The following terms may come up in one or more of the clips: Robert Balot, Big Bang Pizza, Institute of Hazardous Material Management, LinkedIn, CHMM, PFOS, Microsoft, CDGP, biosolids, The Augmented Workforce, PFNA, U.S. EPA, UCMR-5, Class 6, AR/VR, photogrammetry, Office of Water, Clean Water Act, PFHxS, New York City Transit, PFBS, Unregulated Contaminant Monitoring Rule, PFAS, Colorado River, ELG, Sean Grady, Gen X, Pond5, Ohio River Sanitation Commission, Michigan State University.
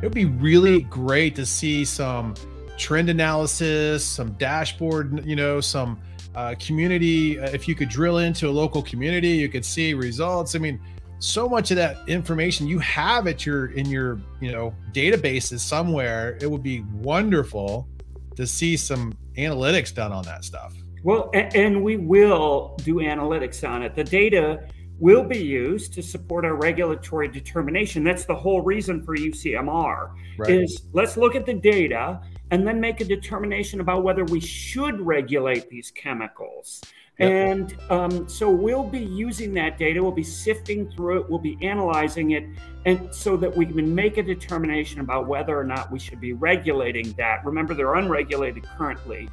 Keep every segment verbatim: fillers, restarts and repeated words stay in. It would be really great to see some trend analysis, some dashboard, you know, some uh, community. Uh, if you could drill into a local community, you could see results. I mean, so much of that information you have at your, in your, you know, databases somewhere. It would be wonderful to see some analytics done on that stuff. Well, and we will do analytics on it. The data will be used to support our regulatory determination. That's the whole reason for U C M R, right, is let's look at the data and then make a determination about whether we should regulate these chemicals. Yep. And um, so we'll be using that data, we'll be sifting through it, we'll be analyzing it, and so that we can make a determination about whether or not we should be regulating that. Remember, they're unregulated currently.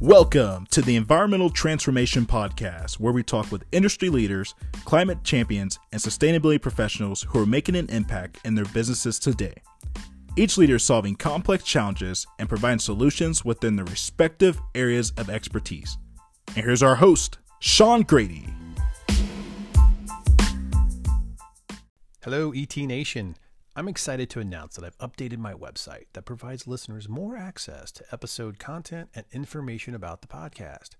Welcome to the Environmental Transformation Podcast, where we talk with industry leaders, climate champions, and sustainability professionals who are making an impact in their businesses today. Each leader is solving complex challenges and providing solutions within their respective areas of expertise. And here's our host, Sean Grady. Hello, E T Nation. I'm excited to announce that I've updated my website that provides listeners more access to episode content and information about the podcast.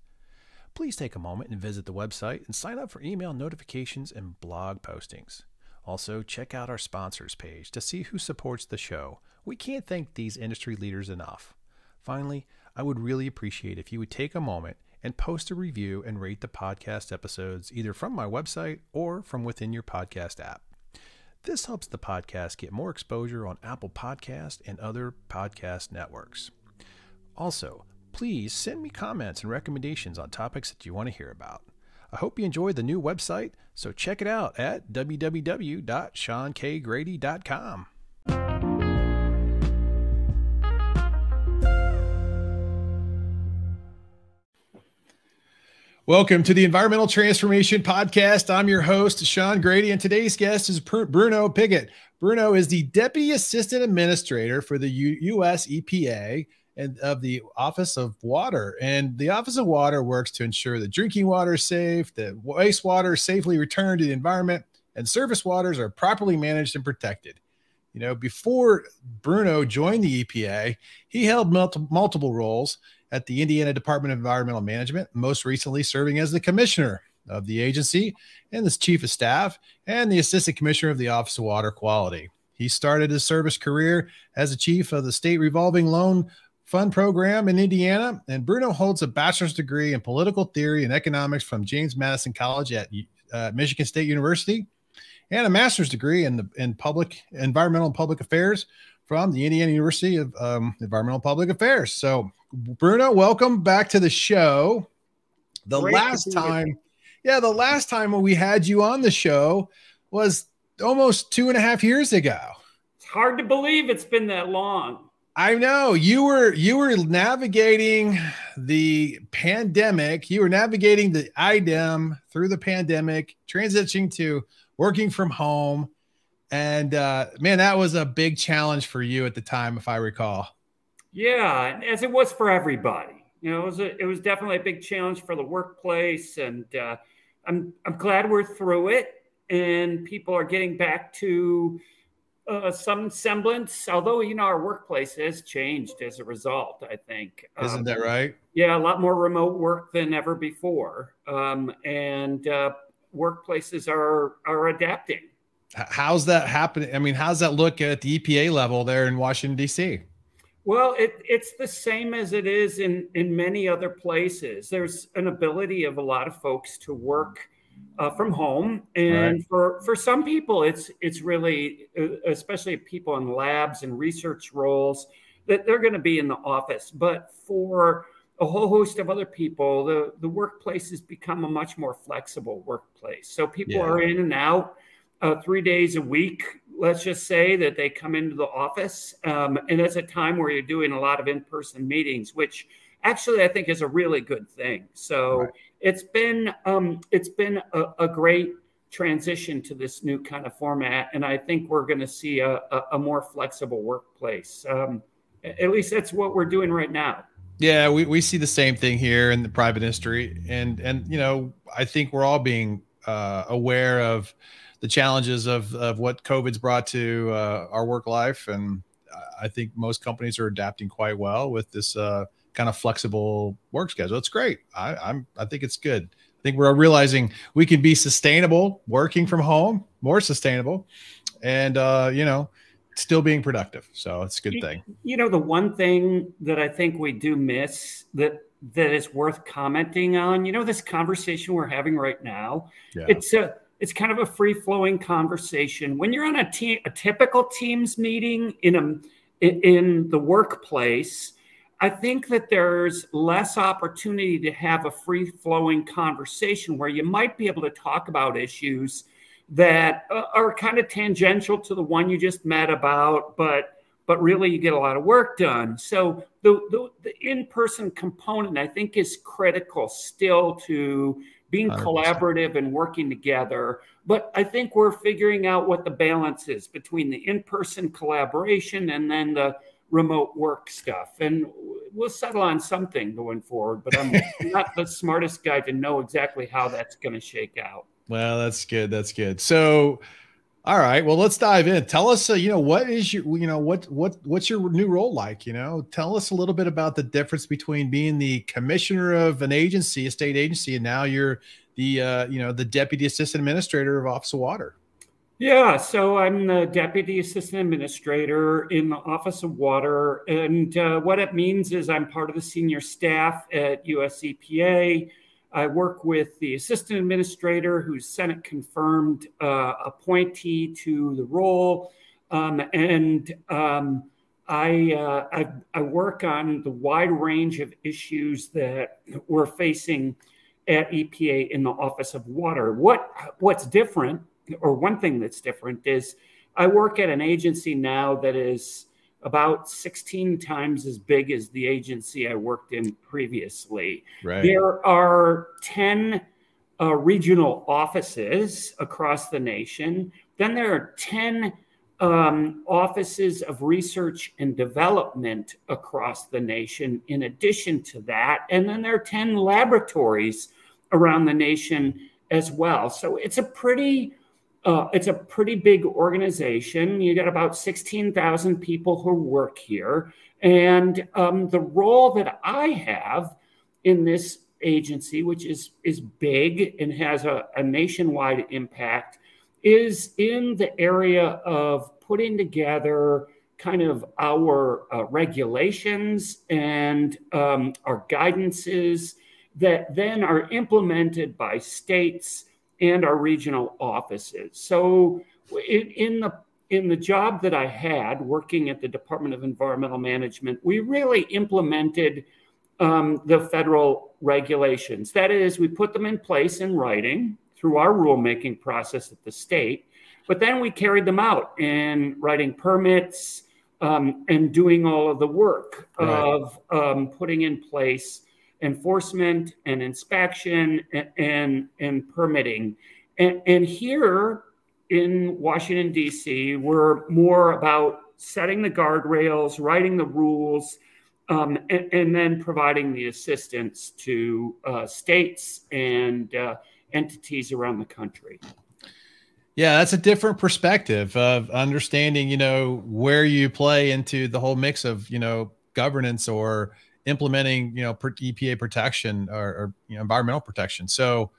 Please take a moment and visit the website and sign up for email notifications and blog postings. Also, check out our sponsors page to see who supports the show. We can't thank these industry leaders enough. Finally, I would really appreciate if you would take a moment and post a review and rate the podcast episodes either from my website or from within your podcast app. This helps the podcast get more exposure on Apple Podcasts and other podcast networks. Also, please send me comments and recommendations on topics that you want to hear about. I hope you enjoyed the new website, so check it out at w w w dot sean k grady dot com. Welcome to the Environmental Transformation Podcast. I'm your host, Sean Grady, and today's guest is Bruno Pigott. Bruno is the Deputy Assistant Administrator for the U S E P A and of the Office of Water. And the Office of Water works to ensure that drinking water is safe, that wastewater is safely returned to the environment, and surface waters are properly managed and protected. You know, before Bruno joined the E P A, he held multi- multiple roles at the Indiana Department of Environmental Management, most recently serving as the commissioner of the agency and the chief of staff and the assistant commissioner of the Office of Water Quality. He started his service career as the chief of the state revolving loan fund program in Indiana. And Bruno holds a bachelor's degree in political theory and economics from James Madison College at uh, Michigan State University and a master's degree in the, in public environmental and public affairs from the Indiana University of um, Environmental Public Affairs. So Bruno, welcome back to the show. The Great last time, yeah, the last time when we had you on the show was almost two and a half years ago. It's hard to believe it's been that long. I know. You were you were navigating the pandemic. You were navigating the I D E M through the pandemic, transitioning to working from home. And uh, man, that was a big challenge for you at the time, if I recall. Yeah, as it was for everybody. You know, it was a, it was definitely a big challenge for the workplace, and uh, I'm I'm glad we're through it, and people are getting back to uh, some semblance. Although, you know, our workplace has changed as a result. I think isn't um, that right? Yeah, a lot more remote work than ever before, um, and uh, workplaces are are adapting. How's that happening? I mean, how's that look at the E P A level there in Washington, D C? Well, it, it's the same as it is in, in many other places. There's an ability of a lot of folks to work uh, from home. And right. for, for some people, it's it's really, especially people in labs and research roles, that they're going to be in the office. But for a whole host of other people, the, the workplace has become a much more flexible workplace. So people yeah. are in and out. Uh, three days a week, let's just say that they come into the office. Um, and that's a time where you're doing a lot of in-person meetings, which actually I think is a really good thing. So right. it's been um, it's been a, a great transition to this new kind of format. And I think we're going to see a, a, a more flexible workplace. Um, at least that's what we're doing right now. Yeah, we, we see the same thing here in the private industry. And, and you know, I think we're all being uh, aware of the challenges of, of what COVID's brought to uh, our work life. And I think most companies are adapting quite well with this uh, kind of flexible work schedule. It's great. I, I'm I think it's good. I think we're realizing we can be sustainable working from home, more sustainable, and, uh, you know, still being productive. So it's a good thing. You know, the one thing that I think we do miss that that is worth commenting on, you know, this conversation we're having right now, yeah. it's a it's kind of a free flowing conversation. When you're on a team, a typical Teams meeting in a in the workplace, I think that there's less opportunity to have a free flowing conversation where you might be able to talk about issues that are kind of tangential to the one you just met about, but but really you get a lot of work done. So the, the, the in-person component, I think, is critical still to being one hundred percent collaborative and working together. But I think we're figuring out what the balance is between the in-person collaboration and then the remote work stuff. And we'll settle on something going forward, but I'm not the smartest guy to know exactly how that's going to shake out. Well, that's good. That's good. So, all right. Well, let's dive in. Tell us, uh, you know, what is your, you know, what, what, what's your new role like? You know, tell us a little bit about the difference between being the commissioner of an agency, a state agency, and now you're the, uh, you know, the deputy assistant administrator of Office of Water. Yeah. So I'm the deputy assistant administrator in the Office of Water. And uh, what it means is I'm part of the senior staff at U S E P A. I work with the assistant administrator, who's Senate confirmed uh, appointee to the role, um, and um, I, uh, I I work on the wide range of issues that we're facing at E P A in the Office of Water. What what's different, or one thing that's different, is I work at an agency now that is about sixteen times as big as the agency I worked in previously. Right. There are ten uh, regional offices across the nation. Then there are ten um, offices of research and development across the nation in addition to that. And then there are ten laboratories around the nation as well. So it's a pretty Uh, it's a pretty big organization. You got about sixteen thousand people who work here. And um, the role that I have in this agency, which is, is big and has a, a nationwide impact, is in the area of putting together kind of our uh, regulations and um, our guidances that then are implemented by states and our regional offices. So in, in the in the job that I had working at the Department of Environmental Management, we really implemented um, the federal regulations. That is, we put them in place in writing through our rulemaking process at the state, but then we carried them out in writing permits um, and doing all of the work right. of um, putting in place enforcement and inspection and and, and permitting. And, and here in Washington, D C, we're more about setting the guardrails, writing the rules, um, and, and then providing the assistance to uh, states and uh, entities around the country. Yeah, that's a different perspective of understanding, you know, where you play into the whole mix of, you know, governance or implementing, you know, E P A protection or, or you know, environmental protection. So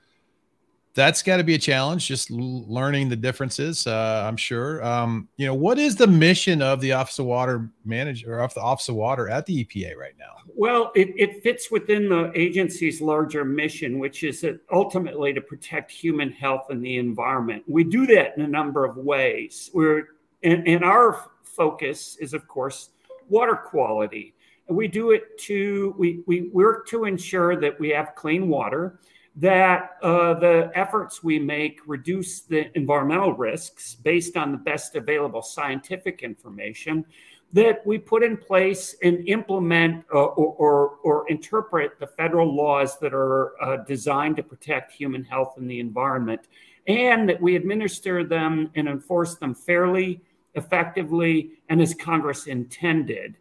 that's got to be a challenge, just l- learning the differences, uh, I'm sure. Um, you know, what is the mission of the Office of Water Manager or of the Office of Water at the E P A right now? Well, it, it fits within the agency's larger mission, which is ultimately to protect human health and the environment. We do that in a number of ways. We're and, and our focus is, of course, water quality. We do it to, we, we work to ensure that we have clean water, that uh, the efforts we make reduce the environmental risks based on the best available scientific information, that we put in place and implement uh, or, or, or interpret the federal laws that are uh, designed to protect human health and the environment, and that we administer them and enforce them fairly, effectively, and as Congress intended.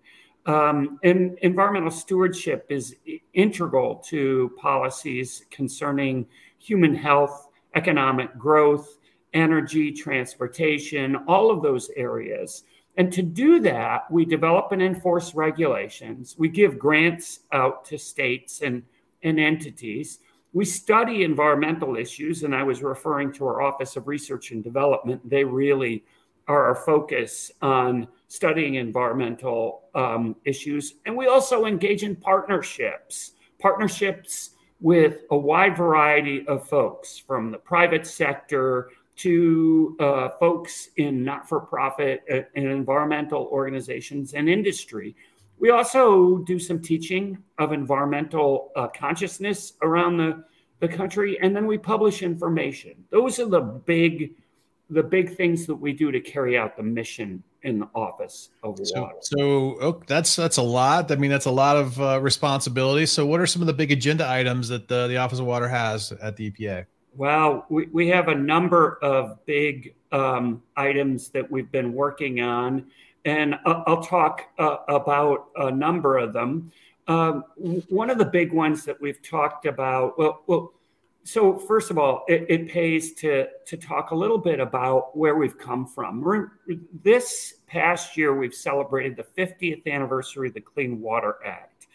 Um, and environmental stewardship is integral to policies concerning human health, economic growth, energy, transportation, all of those areas. And to do that, we develop and enforce regulations. We give grants out to states and, and entities. We study environmental issues, and I was referring to our Office of Research and Development. They really are our focus on studying environmental um, issues. And we also engage in partnerships, partnerships with a wide variety of folks, from the private sector to uh, folks in not-for-profit and environmental organizations and industry. We also do some teaching of environmental uh, consciousness around the, the country, and then we publish information. Those are the big the big things that we do to carry out the mission in the Office of Water. So, so oh, that's that's a lot. I mean, that's a lot of uh, responsibility. So what are some of the big agenda items that the, the Office of Water has at the E P A? Well, we, we have a number of big um, items that we've been working on, and I'll, I'll talk uh, about a number of them. Um, one of the big ones that we've talked about, well, well so first of all, it, it pays to, to talk a little bit about where we've come from. We're, this past year, we've celebrated the fiftieth anniversary of the Clean Water Act.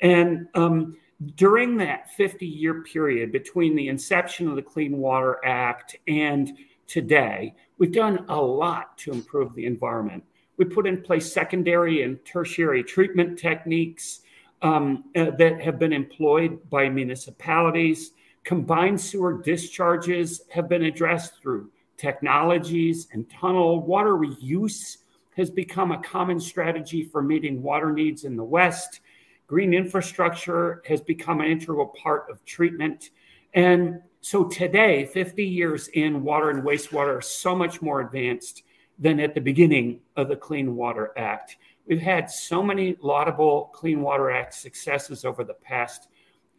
And um, during that fifty-year period between the inception of the Clean Water Act and today, we've done a lot to improve the environment. We put in place secondary and tertiary treatment techniques um, uh, that have been employed by municipalities. Combined sewer discharges have been addressed through technologies and tunnel. Water reuse has become a common strategy for meeting water needs in the West. Green infrastructure has become an integral part of treatment. And so today, fifty years in, water and wastewater are so much more advanced than at the beginning of the Clean Water Act. We've had so many laudable Clean Water Act successes over the past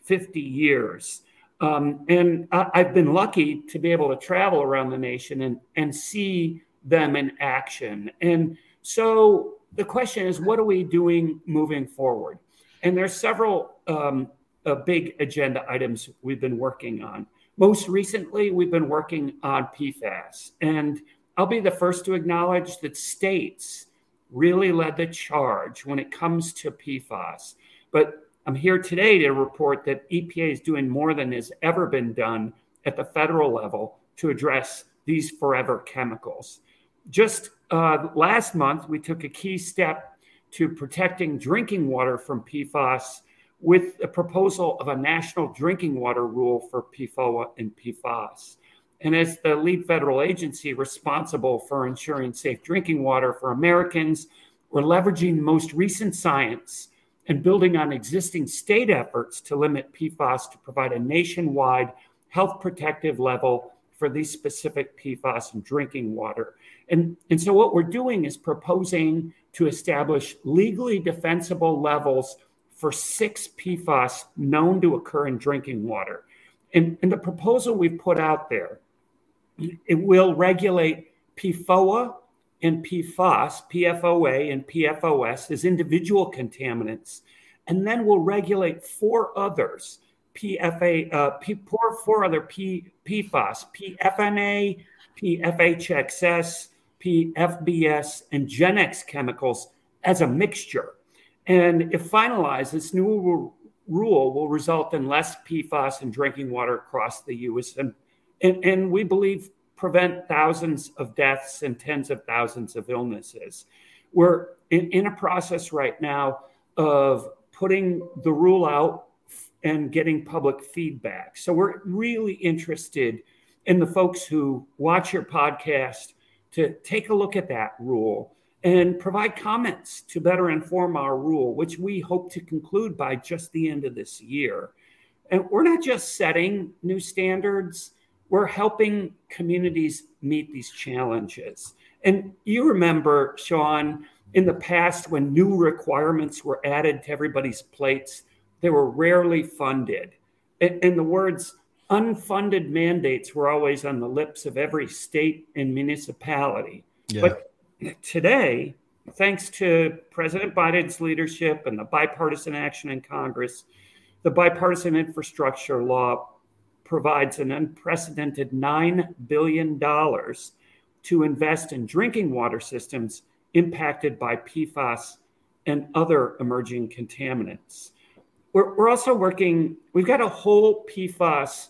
fifty years. Um, and I, I've been lucky to be able to travel around the nation and, and see them in action. And so the question is, what are we doing moving forward? And there's several um, uh, big agenda items we've been working on. Most recently, we've been working on P FAS. And I'll be the first to acknowledge that states really led the charge when it comes to P FAS. But I'm here today to report that E P A is doing more than has ever been done at the federal level to address these forever chemicals. Just uh, last month, we took a key step to protecting drinking water from P FAS with the proposal of a national drinking water rule for P F O A and P FAS. And as the lead federal agency responsible for ensuring safe drinking water for Americans, we're leveraging most recent science and building on existing state efforts to limit P FAS to provide a nationwide health protective level for these specific P FAS in drinking water. And, and so what we're doing is proposing to establish legally defensible levels for six P FAS known to occur in drinking water. And, and the proposal we've put out there, it will regulate P F O A and P FAS, P F O A and P F O S as individual contaminants, and then we'll regulate four others, P F A, uh, P, four, four other P, P FAS, P F N A, P F H X S, P F B S, and Gen X chemicals as a mixture. And if finalized, this new rule will result in less P FAS in drinking water across the U S and And, and we believe prevent thousands of deaths and tens of thousands of illnesses. We're in, in a process right now of putting the rule out and getting public feedback. So we're really interested in the folks who watch your podcast to take a look at that rule and provide comments to better inform our rule, which we hope to conclude by just the end of this year. And we're not just setting new standards. We're helping communities meet these challenges. And you remember, Sean, in the past when new requirements were added to everybody's plates, they were rarely funded. And the words unfunded mandates were always on the lips of every state and municipality. Yeah. But today, thanks to President Biden's leadership and the bipartisan action in Congress, the bipartisan infrastructure law provides an unprecedented nine billion dollars to invest in drinking water systems impacted by P FAS and other emerging contaminants. We're, we're also working, we've got a whole P FAS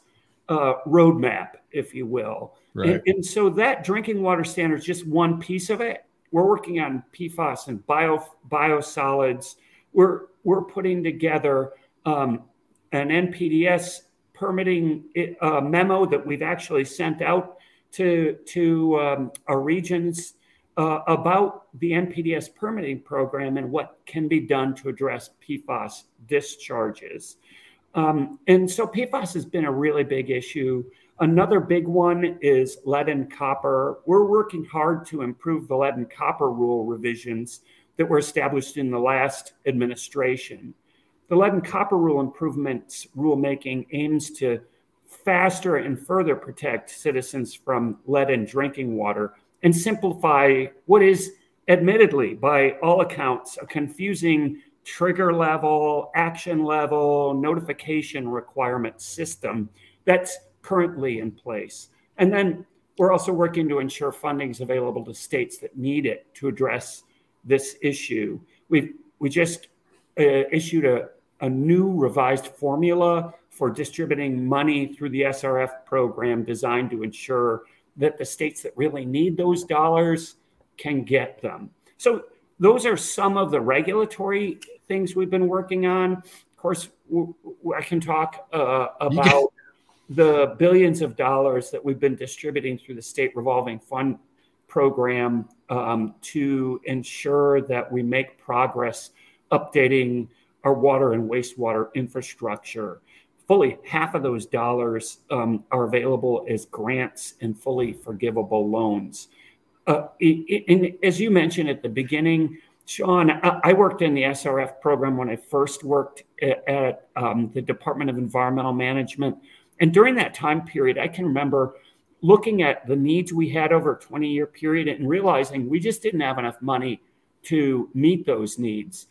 uh, roadmap, if you will. Right. And, and so that drinking water standard is just one piece of it. We're working on P FAS and bio biosolids. We're, we're putting together um, an N P D E S permitting uh, memo that we've actually sent out to, to um, our regions uh, about the N P D E S permitting program and what can be done to address P FAS discharges. Um, and so P FAS has been a really big issue. Another big one is lead and copper. We're working hard to improve the lead and copper rule revisions that were established in the last administration. The lead and copper rule improvements rulemaking aims to faster and further protect citizens from lead in drinking water and simplify what is admittedly, by all accounts, a confusing trigger level, action level, notification requirement system that's currently in place. And then we're also working to ensure funding is available to states that need it to address this issue. We've, we just uh, issued a, a new revised formula for distributing money through the S R F program designed to ensure that the states that really need those dollars can get them. So those are some of the regulatory things we've been working on. Of course, w- I can talk uh, about the billions of dollars that we've been distributing through the state revolving fund program um, to ensure that we make progress updating our water and wastewater infrastructure. Fully half of those dollars um, are available as grants and fully forgivable loans. Uh, and as you mentioned at the beginning, Sean, I worked in the S R F program when I first worked at, at um, the Department of Environmental Management. And during that time period, I can remember looking at the needs we had over a twenty-year period and realizing we just didn't have enough money to meet those needs.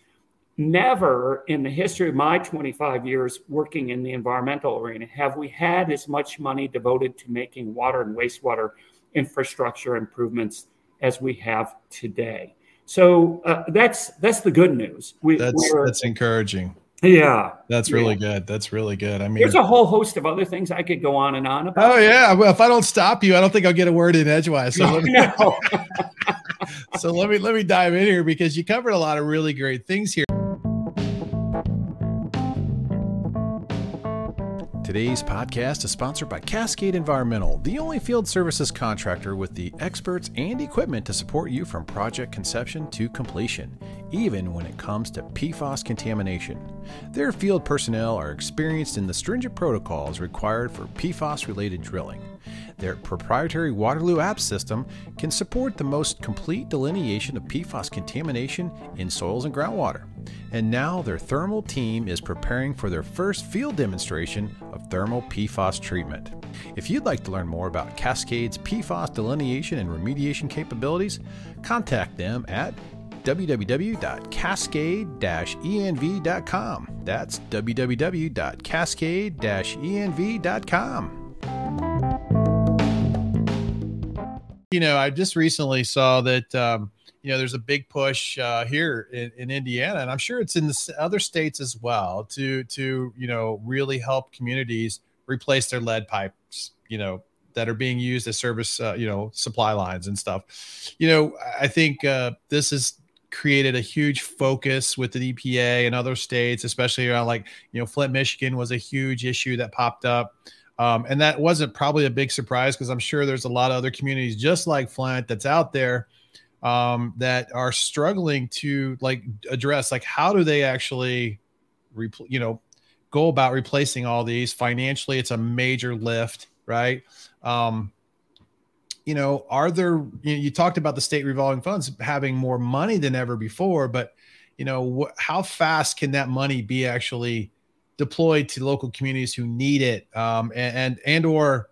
Never in the history of my twenty-five years working in the environmental arena have we had as much money devoted to making water and wastewater infrastructure improvements as we have today. So uh, that's that's the good news. We, that's, that's encouraging. Yeah. That's really yeah. good. That's really good. I mean, there's a whole host of other things I could go on and on about. Oh yeah. Well, if I don't stop you, I don't think I'll get a word in edgewise. So let me, no. so let me, let me dive in here because you covered a lot of really great things here. Today's podcast is sponsored by Cascade Environmental, the only field services contractor with the experts and equipment to support you from project conception to completion, even when it comes to P FAS contamination. Their field personnel are experienced in the stringent protocols required for P FAS-related drilling. Their proprietary Waterloo app system can support the most complete delineation of P FAS contamination in soils and groundwater. And now their thermal team is preparing for their first field demonstration of thermal P FAS treatment. If you'd like to learn more about Cascade's P FAS delineation and remediation capabilities, contact them at w w w dot cascade dash e n v dot com. That's w w w dot cascade dash e n v dot com. You know, I just recently saw that, um, you know, there's a big push uh, here in, in Indiana, and I'm sure it's in the other states as well to, to, you know, really help communities replace their lead pipes, you know, that are being used as service, uh, you know, supply lines and stuff. You know, I think uh, this has created a huge focus with the E P A and other states, especially around like, you know, Flint, Michigan was a huge issue that popped up. Um, and that wasn't probably a big surprise because I'm sure there's a lot of other communities just like Flint that's out there um, that are struggling to like address, like, how do they actually, repl- you know, go about replacing all these financially? It's a major lift, right? Um, you know, are there, you know, you talked about the state revolving funds having more money than ever before, but you know, wh- how fast can that money be actually deployed to local communities who need it, um, and, and and or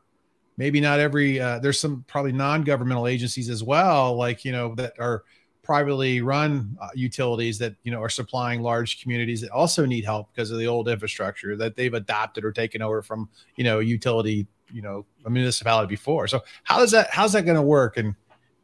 maybe not every. Uh, there's some probably non-governmental agencies as well, like you know that are privately run uh, utilities that, you know, are supplying large communities that also need help because of the old infrastructure that they've adopted or taken over from, you know, utility, you know, a municipality before. So how is that, how's that going to work, and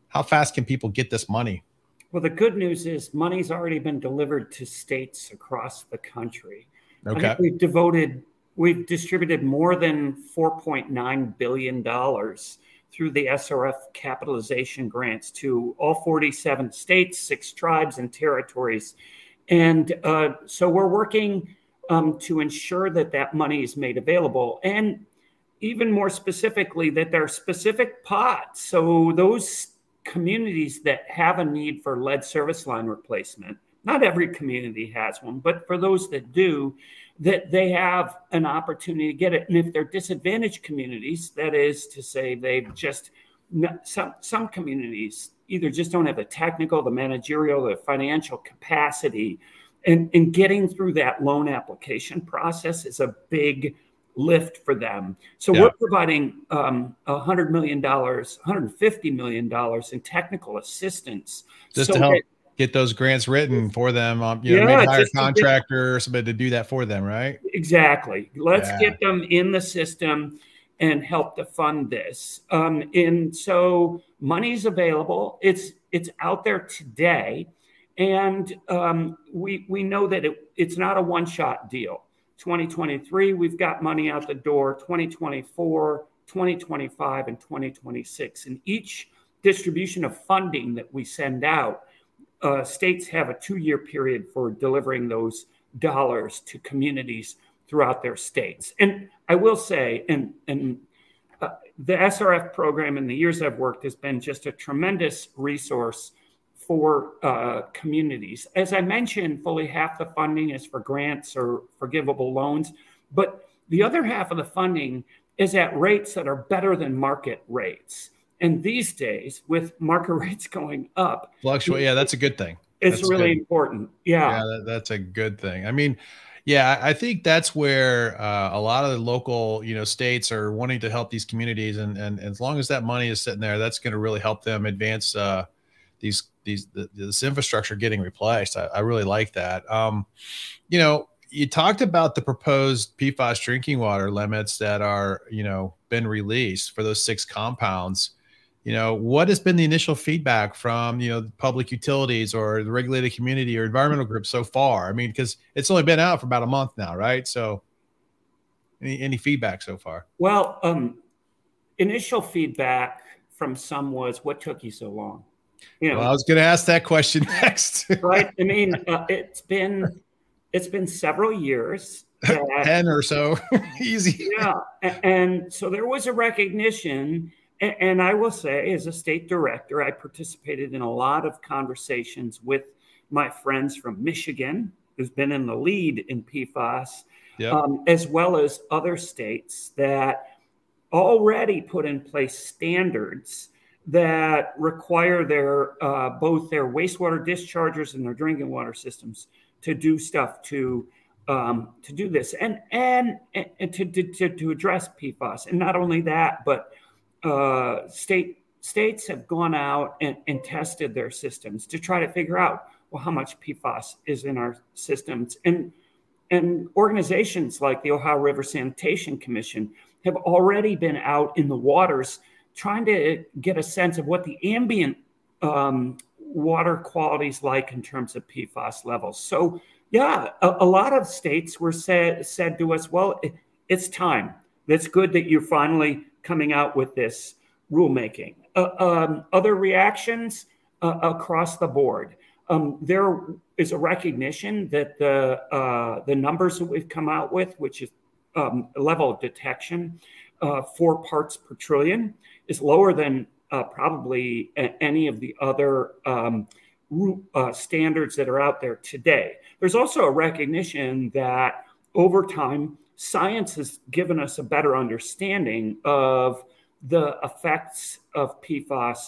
how fast can people get this money? Well, the good news is money's already been delivered to states across the country. Okay. I think we've devoted, we've distributed more than four point nine billion dollars through the S R F capitalization grants to all forty-seven states, six tribes and territories. And uh, so we're working um, to ensure that that money is made available, and even more specifically that there are specific pots. So those communities that have a need for lead service line replacement, not every community has one, but for those that do, that they have an opportunity to get it. And if they're disadvantaged communities, that is to say, they've just, some, some communities either just don't have the technical, the managerial, the financial capacity. And, and getting through that loan application process is a big lift for them. So yeah. we're providing um, one hundred million dollars, one hundred fifty million dollars in technical assistance. Just so to help that, get those grants written for them. Um, you yeah, know, maybe hire a contractor or somebody to do that for them, right? Exactly. Let's yeah. get them in the system and help to fund this. Um, and so money's available. It's it's out there today. And um, we, we know that it, it's not a one-shot deal. twenty twenty-three, we've got money out the door, twenty twenty-four, twenty twenty-five, and twenty twenty-six. And each distribution of funding that we send out, uh, states have a two-year period for delivering those dollars to communities throughout their states. And I will say, and, and uh, the S R F program in the years I've worked has been just a tremendous resource for uh, communities. As I mentioned, fully half the funding is for grants or forgivable loans, but the other half of the funding is at rates that are better than market rates. And these days, with market rates going up, fluctuate. Yeah, that's a good thing. It's that's really good. important. Yeah, yeah that, that's a good thing. I mean, yeah, I think that's where uh, a lot of the local, you know, states are wanting to help these communities, and and, and as long as that money is sitting there, that's going to really help them advance uh, these. These, this infrastructure getting replaced. I, I really like that. Um, you know, you talked about the proposed P FAS drinking water limits that are, you know, been released for those six compounds. You know, what has been the initial feedback from, you know, public utilities or the regulated community or environmental groups so far? I mean, because it's only been out for about a month now, right? So any, any feedback so far? Well, um, initial feedback from some was, what took you so long? You know, well, I was going to ask that question next. Right. I mean, uh, it's been it's been several years. That, ten or so. Easy. Yeah. And, and so there was a recognition. And, and I will say, as a state director, I participated in a lot of conversations with my friends from Michigan, who's been in the lead in P FAS, yep. um, as well as other states that already put in place standards that require their uh, both their wastewater dischargers and their drinking water systems to do stuff to um, to do this and and, and to, to to address P FAS. And not only that, but uh, state states have gone out and, and tested their systems to try to figure out, well, how much P FAS is in our systems. And and organizations like the Ohio River Sanitation Commission have already been out in the waters trying to get a sense of what the ambient um, water quality is like in terms of P FAS levels. So, yeah, a, a lot of states were said said to us, well, it, it's time. That's good that you're finally coming out with this rulemaking. Uh, um, other reactions uh, across the board. Um, there is a recognition that the uh, the numbers that we've come out with, which is um, level of detection, Uh, four parts per trillion, is lower than uh, probably a- any of the other um, uh, standards that are out there today. There's also a recognition that over time, science has given us a better understanding of the effects of P FAS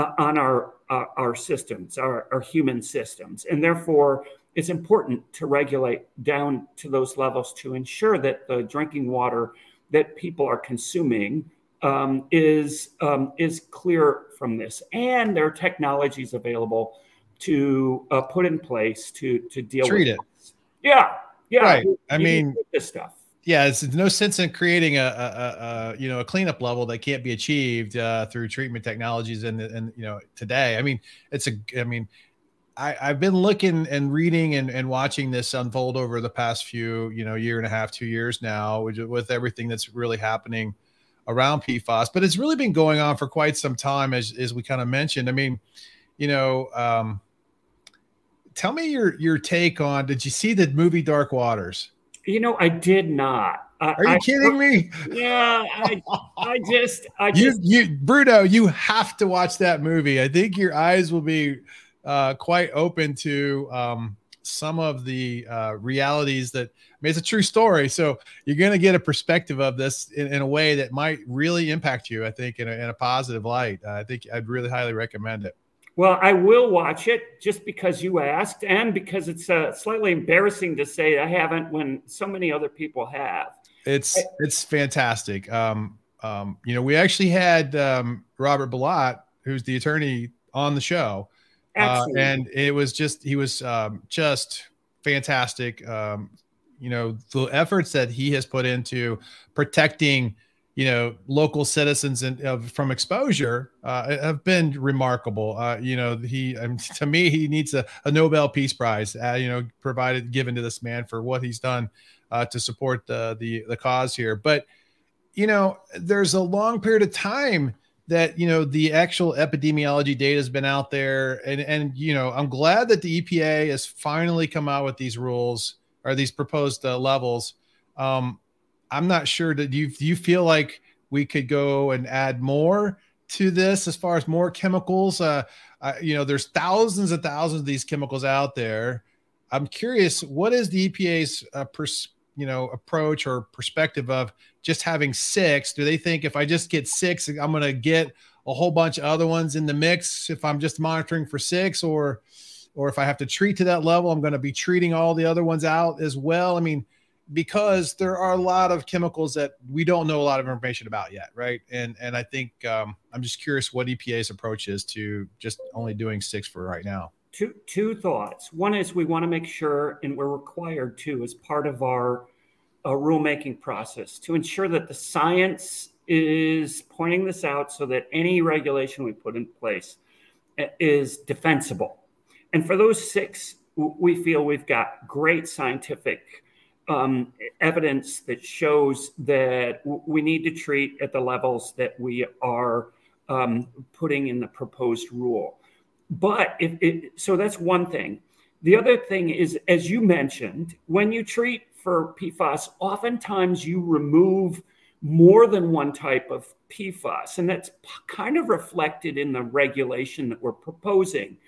uh, on our uh, our systems, our, our human systems. And therefore, it's important to regulate down to those levels to ensure that the drinking water that people are consuming um, is um, is clear from this. And there are technologies available to uh, put in place to to deal Treat with it. This. Yeah, yeah. Right. You, I you mean, this stuff. Yeah, it's no sense in creating a, a, a, you know, a cleanup level that can't be achieved uh, through treatment technologies. And and you know, today, I mean, it's a, I mean, I, I've been looking and reading and, and watching this unfold over the past few, you know, year and a half, two years now, which, with everything that's really happening around P FAS. But it's really been going on for quite some time, as as we kind of mentioned. I mean, you know. Um, Tell me your your take on, did you see the movie Dark Waters? You know, I did not. Uh, Are you I, kidding me? Yeah, I, I just, I just, you, you, Bruno, you have to watch that movie. I think your eyes will be uh, quite open to um, some of the uh, realities that. I mean, it's a true story, so you're going to get a perspective of this in, in a way that might really impact you. I think in a, in a positive light. Uh, I think I'd really highly recommend it. Well, I will watch it just because you asked, and because it's uh, slightly embarrassing to say I haven't when so many other people have. It's I, it's fantastic. Um, um, you know, we actually had um, Robert Balot, who's the attorney, on the show, uh, and it was just he was um, just fantastic. Um, you know, the efforts that he has put into protecting, you know, local citizens and uh, from exposure uh, have been remarkable. Uh, you know, he um, to me, he needs a, a Nobel Peace Prize, uh, you know, provided given to this man for what he's done uh, to support the, the the cause here. But, you know, there's a long period of time that, you know, the actual epidemiology data has been out there. And, and you know, I'm glad that the E P A has finally come out with these rules or these proposed uh, levels. Um, I'm not sure that you you feel like we could go and add more to this as far as more chemicals. Uh, uh, you know, there's thousands and thousands of these chemicals out there. I'm curious, what is the E P A's uh, pers- you know approach or perspective of just having six? Do they think if I just get six, I'm going to get a whole bunch of other ones in the mix if I'm just monitoring for six, or or if I have to treat to that level, I'm going to be treating all the other ones out as well? I mean, because there are a lot of chemicals that we don't know a lot of information about yet, right? And and I think um, I'm just curious what E P A's approach is to just only doing six for right now. Two two thoughts. One is we want to make sure, and we're required to, as part of our uh, rulemaking process, to ensure that the science is pointing this out so that any regulation we put in place is defensible. And for those six, we feel we've got great scientific Um, evidence that shows that w- we need to treat at the levels that we are um, putting in the proposed rule. But if it, so that's one thing. The other thing is, as you mentioned, when you treat for P FAS, oftentimes you remove more than one type of P FAS, and that's p- kind of reflected in the regulation that we're proposing.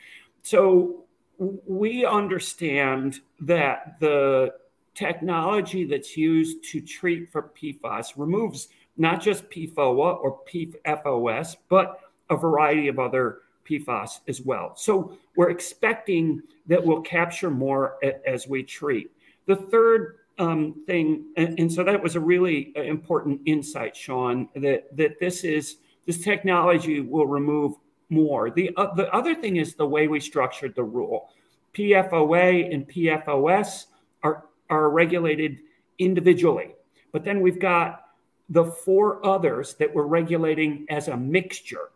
So w- we understand that the technology that's used to treat for P FAS removes not just P F O A or P F O S, but a variety of other P FAS as well. So we're expecting that we'll capture more as we treat. The third um, thing, and, and so that was a really important insight, Sean, that, that this is this technology will remove more. The, uh, the other thing is the way we structured the rule. P F O A and P F O S are are regulated individually. But then we've got the four others that we're regulating as a mixture.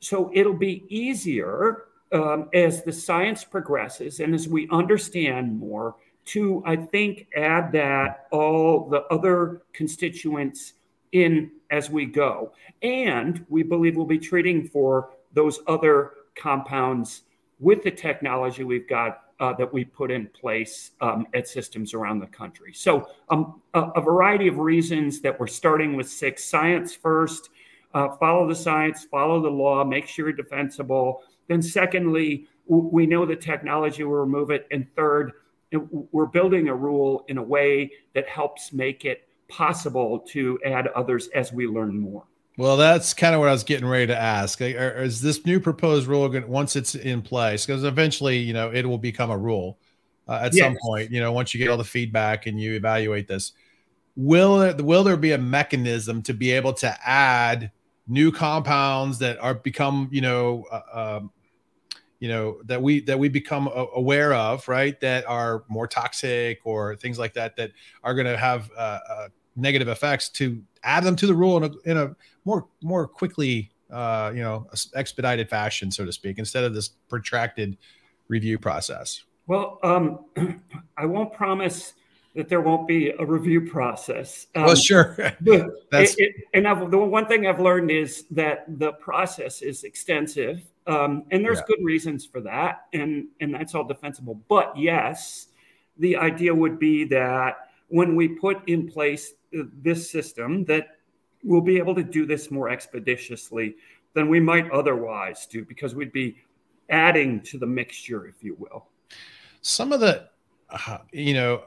So it'll be easier um, as the science progresses and as we understand more to, I think, add that all the other constituents in as we go. And we believe we'll be treating for those other compounds with the technology we've got Uh, that we put in place um, at systems around the country. So um, a, a variety of reasons that we're starting with six. Science first, uh, follow the science, follow the law, make sure you're defensible. Then secondly, w- we know the technology will remove it. And third, it, we're building a rule in a way that helps make it possible to add others as we learn more. Well, that's kind of what I was getting ready to ask. Is this new proposed rule going to, once it's in place, because eventually, you know, it will become a rule uh, at yes. some point, you know, once you get all the feedback and you evaluate this, will there, will there be a mechanism to be able to add new compounds that are become, you know, uh, um, you know, that we that we become aware of, right, that are more toxic or things like that, that are going to have uh, uh, negative effects, to add them to the rule in a, in a more more quickly, uh, you know, expedited fashion, so to speak, instead of this protracted review process. Well, um, I won't promise that there won't be a review process. Um, well, sure. That's... It, it, and I've, the one thing I've learned is that the process is extensive. Um, and there's yeah. good reasons for that, and, and that's all defensible. But yes, the idea would be that when we put in place this system, that we'll be able to do this more expeditiously than we might otherwise do, because we'd be adding to the mixture, if you will. Some of the, uh, you know,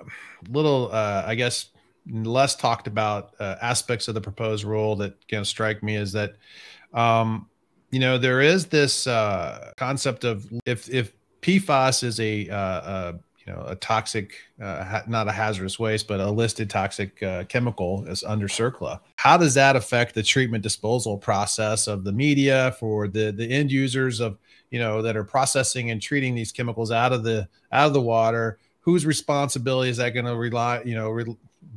little, uh, I guess, less talked about uh, aspects of the proposed rule that kind of strike me is that, um, you know, there is this uh, concept of if if P FAS is a, uh, a you know a toxic, uh, ha not a hazardous waste, but a listed toxic uh, chemical is under CERCLA. How does that affect the treatment disposal process of the media for the the end users of you know that are processing and treating these chemicals out of the out of the water? Whose responsibility is that going to rely you know re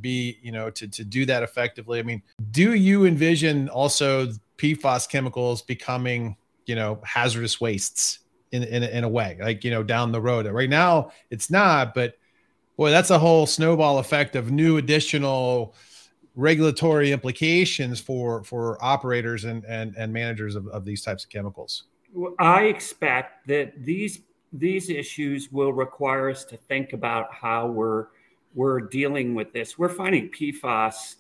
be you know to to do that effectively? I mean, do you envision also P FAS chemicals becoming, you know, hazardous wastes in, in, in a way, like, you know, down the road? Right now it's not, but boy, that's a whole snowball effect of new additional regulatory implications for, for operators and, and, and managers of, of these types of chemicals. I expect that these, these issues will require us to think about how we're, we're dealing with this. We're finding P FAS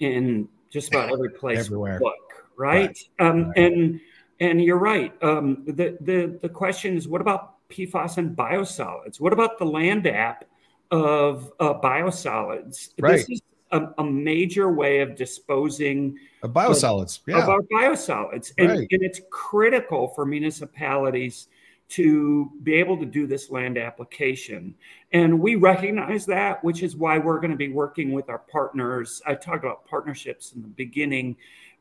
in just about every place. Everywhere. Right? Right. Um, right, and and you're right. Um, the the the question is, what about P FAS and biosolids? What about the land app of uh, biosolids? Right. This is a, a major way of disposing of biosolids. Of, yeah. of our biosolids, and, right. and it's critical for municipalities to be able to do this land application. And we recognize that, which is why we're going to be working with our partners. I talked about partnerships in the beginning.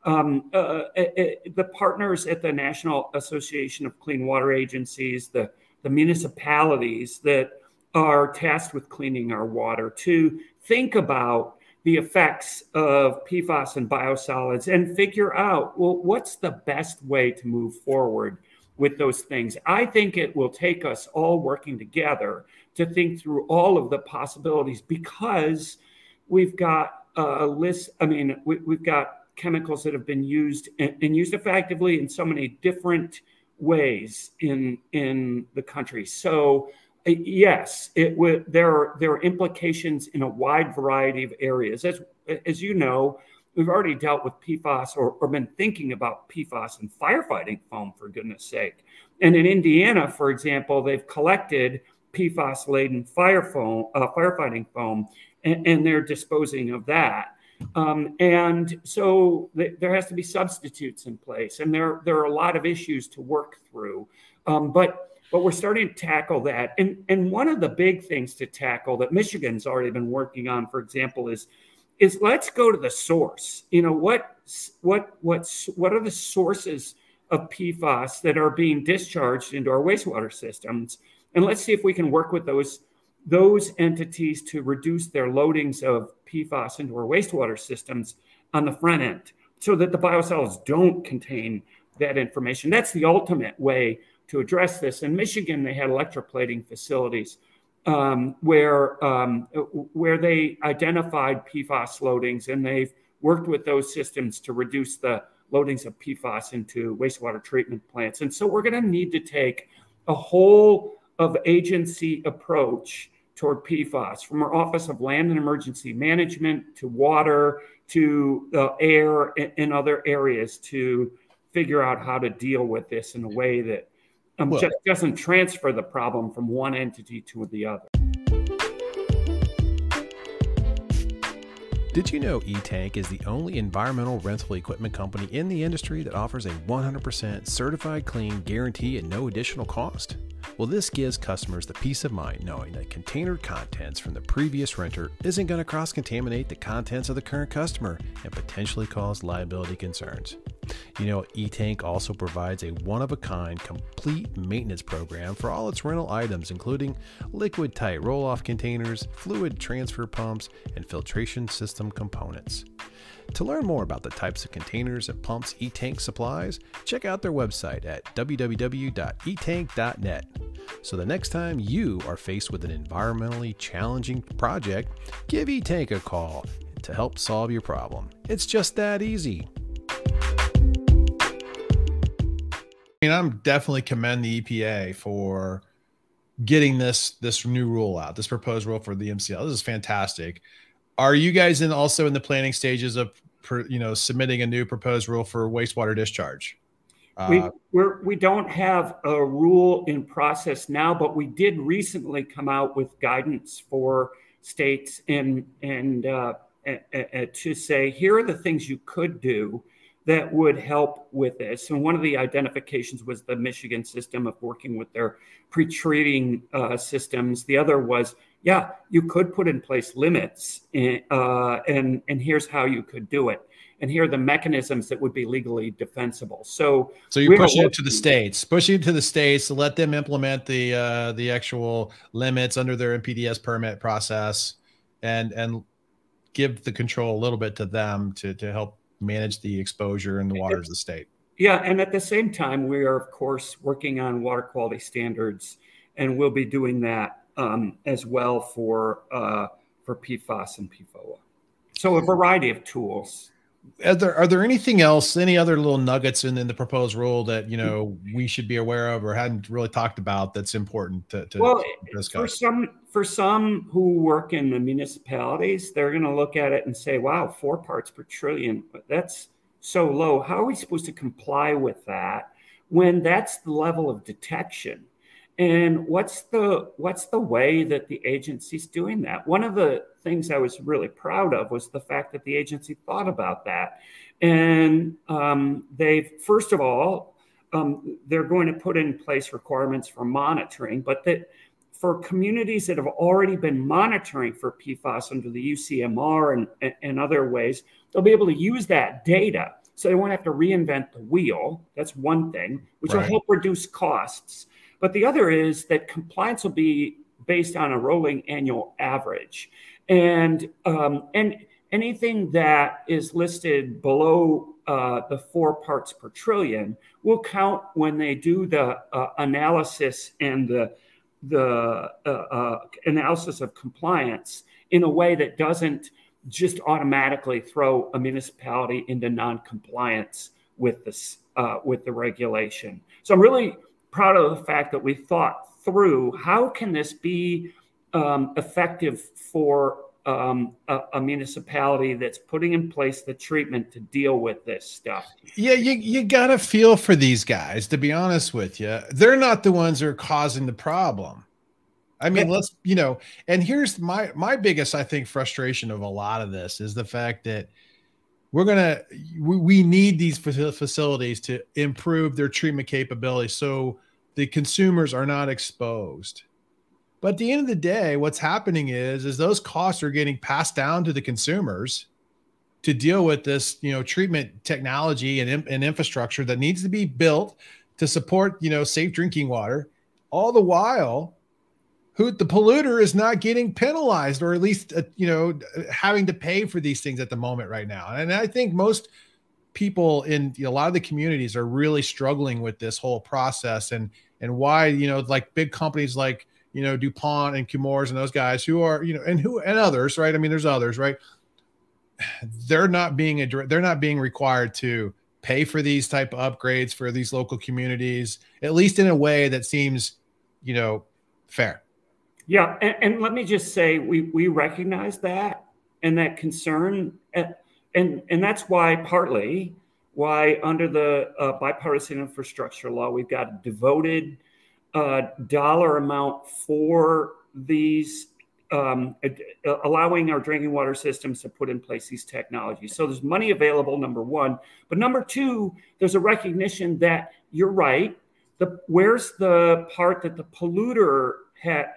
Um, uh, it, the partners at the National Association of Clean Water Agencies, the, the municipalities that are tasked with cleaning our water, to think about the effects of P FAS and biosolids and figure out, well, what's the best way to move forward with those things. I think it will take us all working together to think through all of the possibilities, because we've got a list, I mean, we, we've got chemicals that have been used and used effectively in so many different ways in in the country. So yes, it would, there are there are implications in a wide variety of areas. As as you know, we've already dealt with P FAS or, or been thinking about P FAS and firefighting foam, for goodness sake. And in Indiana, for example, they've collected P FAS laden fire foam, uh, firefighting foam, and, and they're disposing of that. Um, and so th there has to be substitutes in place, and there there are a lot of issues to work through. Um, but but we're starting to tackle that. And and one of the big things to tackle that Michigan's already been working on, for example, is is let's go to the source. You know, what what what what are the sources of P FAS that are being discharged into our wastewater systems, and let's see if we can work with those. those entities to reduce their loadings of P FAS into our wastewater systems on the front end, so that the biosolids don't contain that information. That's the ultimate way to address this. In Michigan, they had electroplating facilities um, where, um, where they identified P FAS loadings, and they've worked with those systems to reduce the loadings of P FAS into wastewater treatment plants. And so we're going to need to take a whole of agency approach toward P FAS, from our Office of Land and Emergency Management to water to uh, air and, and other areas, to figure out how to deal with this in a way that um, well, just doesn't transfer the problem from one entity to the other. Did you know E Tank is the only environmental rental equipment company in the industry that offers a one hundred percent certified clean guarantee at no additional cost? Well, this gives customers the peace of mind knowing that container contents from the previous renter isn't going to cross-contaminate the contents of the current customer and potentially cause liability concerns. You know, E-Tank also provides a one-of-a-kind complete maintenance program for all its rental items, including liquid-tight roll-off containers, fluid transfer pumps, and filtration system components. To learn more about the types of containers and pumps E-Tank supplies, check out their website at w w w dot e tank dot net. So the next time you are faced with an environmentally challenging project, give E-Tank a call to help solve your problem. It's just that easy. I mean, I'm definitely commend the E P A for getting this this new rule out, this proposed rule for the M C L. This is fantastic. Are you guys in also in the planning stages of, you know, submitting a new proposed rule for wastewater discharge? Uh, we we're, we don't have a rule in process now, but we did recently come out with guidance for states and and uh, to say, here are the things you could do that would help with this. And one of the identifications was the Michigan system of working with their pre-treating uh, systems. The other was, yeah, you could put in place limits, in, uh, and, and here's how you could do it. And here are the mechanisms that would be legally defensible. So, so you're pushing it to the states, pushing it to the states to let them implement the uh, the actual limits under their N P D E S permit process, and and give the control a little bit to them to to help manage the exposure in the waters of the state. Yeah, and at the same time, we are, of course, working on water quality standards, and we'll be doing that um, as well for uh, for P FAS and P F O A. So a variety of tools. Are there, are there anything else, any other little nuggets in, in the proposed rule that, you know, we should be aware of or hadn't really talked about that's important to, to well, discuss? For some, for some who work in the municipalities, they're going to look at it and say, wow, four parts per trillion, that's so low. How are we supposed to comply with that when that's the level of detection? And what's the what's the way that the agency's doing that? One of the things I was really proud of was the fact that the agency thought about that. And um, they, first of all, um, they're going to put in place requirements for monitoring, but that for communities that have already been monitoring for P FAS under the U C M R and, and other ways, they'll be able to use that data. So they won't have to reinvent the wheel. That's one thing, which right. will help reduce costs. But the other is that compliance will be based on a rolling annual average. And um, and anything that is listed below uh, the four parts per trillion will count when they do the uh, analysis and the, the uh, uh, analysis of compliance in a way that doesn't just automatically throw a municipality into non-compliance with, this, uh, with the regulation. So I'm really proud of the fact that we thought through how can this be um, effective for um, a, a municipality that's putting in place the treatment to deal with this stuff. Yeah, you, you got to feel for these guys, to be honest with you. They're not the ones that are causing the problem. I mean, yeah. let's, you know, and here's my, my biggest, I think, frustration of a lot of this is the fact that We're going to, we, we need these facilities to improve their treatment capability so the consumers are not exposed. But at the end of the day, what's happening is, is those costs are getting passed down to the consumers to deal with this, you know, treatment technology and, and infrastructure that needs to be built to support, you know, safe drinking water. All the while, who the polluter is not getting penalized, or at least uh, you know, having to pay for these things at the moment right now. And I think most people in you know, a lot of the communities are really struggling with this whole process, and and why you know like big companies like you know DuPont and Chemours and those guys who are you know and who and others, right? I mean, there's others, right? They're not being they're not being required to pay for these type of upgrades for these local communities, at least in a way that seems you know fair. Yeah, and, and let me just say we we recognize that and that concern, and and, and that's why partly why under the uh, bipartisan infrastructure law we've got a devoted uh, dollar amount for these um, uh, allowing our drinking water systems to put in place these technologies. So there's money available, number one, but number two, there's a recognition that you're right. The where's the part that the polluter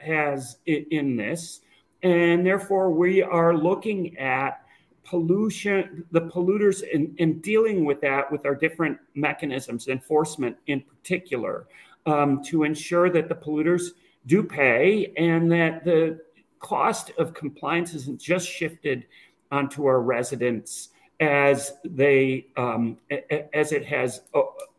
has in this, and therefore we are looking at pollution, the polluters, and, and dealing with that with our different mechanisms, enforcement in particular, um, to ensure that the polluters do pay and that the cost of compliance isn't just shifted onto our residents as they um, as it has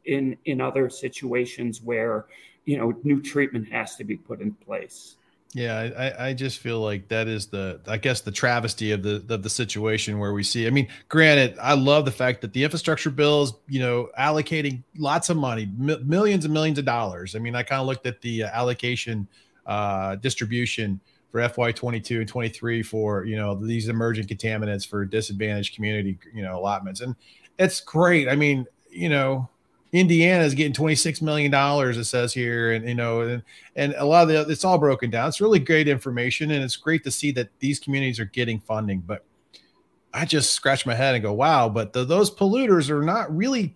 in in other situations where, you know, new treatment has to be put in place. Yeah, I, I just feel like that is the, I guess, the travesty of the of the situation where we see. I mean, granted, I love the fact that the infrastructure bill is, you know, allocating lots of money, m- millions and millions of dollars. I mean, I kind of looked at the allocation uh, distribution for F Y twenty-two and twenty-three for, you know, these emerging contaminants for disadvantaged community, you know, allotments. And it's great. I mean, you know, Indiana is getting twenty-six million dollars, it says here, and, you know, and, and a lot of the, it's all broken down. It's really great information, and it's great to see that these communities are getting funding, but I just scratch my head and go, wow, but the, those polluters are not really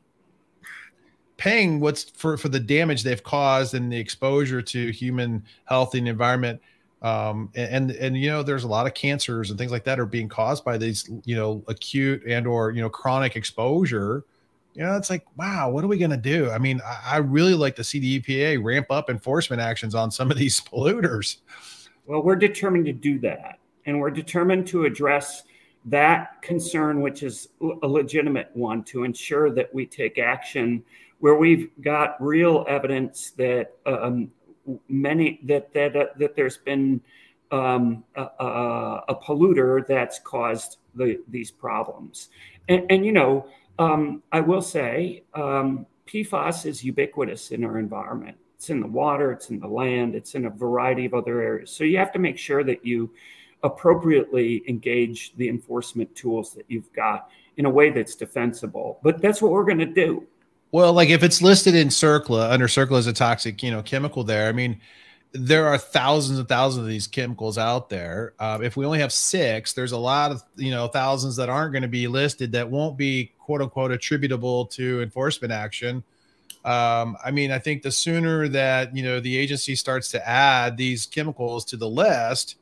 paying what's for, for the damage they've caused and the exposure to human health and environment. Um, and, and, and, you know, there's a lot of cancers and things like that are being caused by these, you know, acute and or, you know, chronic exposure. You know, it's like, wow, what are we going to do? I mean, I, I really like to see the E P A ramp up enforcement actions on some of these polluters. Well, we're determined to do that. And we're determined to address that concern, which is a legitimate one, to ensure that we take action where we've got real evidence that um, many that that uh, that there's been um, a, a, a polluter that's caused the, these problems. And, and you know, Um, I will say um, P F A S is ubiquitous in our environment. It's in the water, it's in the land, it's in a variety of other areas. So you have to make sure that you appropriately engage the enforcement tools that you've got in a way that's defensible. But that's what we're going to do. Well, like if it's listed in CERCLA, under CERCLA as a toxic, you know, chemical there, I mean, there are thousands and thousands of these chemicals out there. Uh, if we only have six, there's a lot of, you know, thousands that aren't going to be listed that won't be quote unquote attributable to enforcement action. Um, I mean, I think the sooner that, you know, the agency starts to add these chemicals to the list,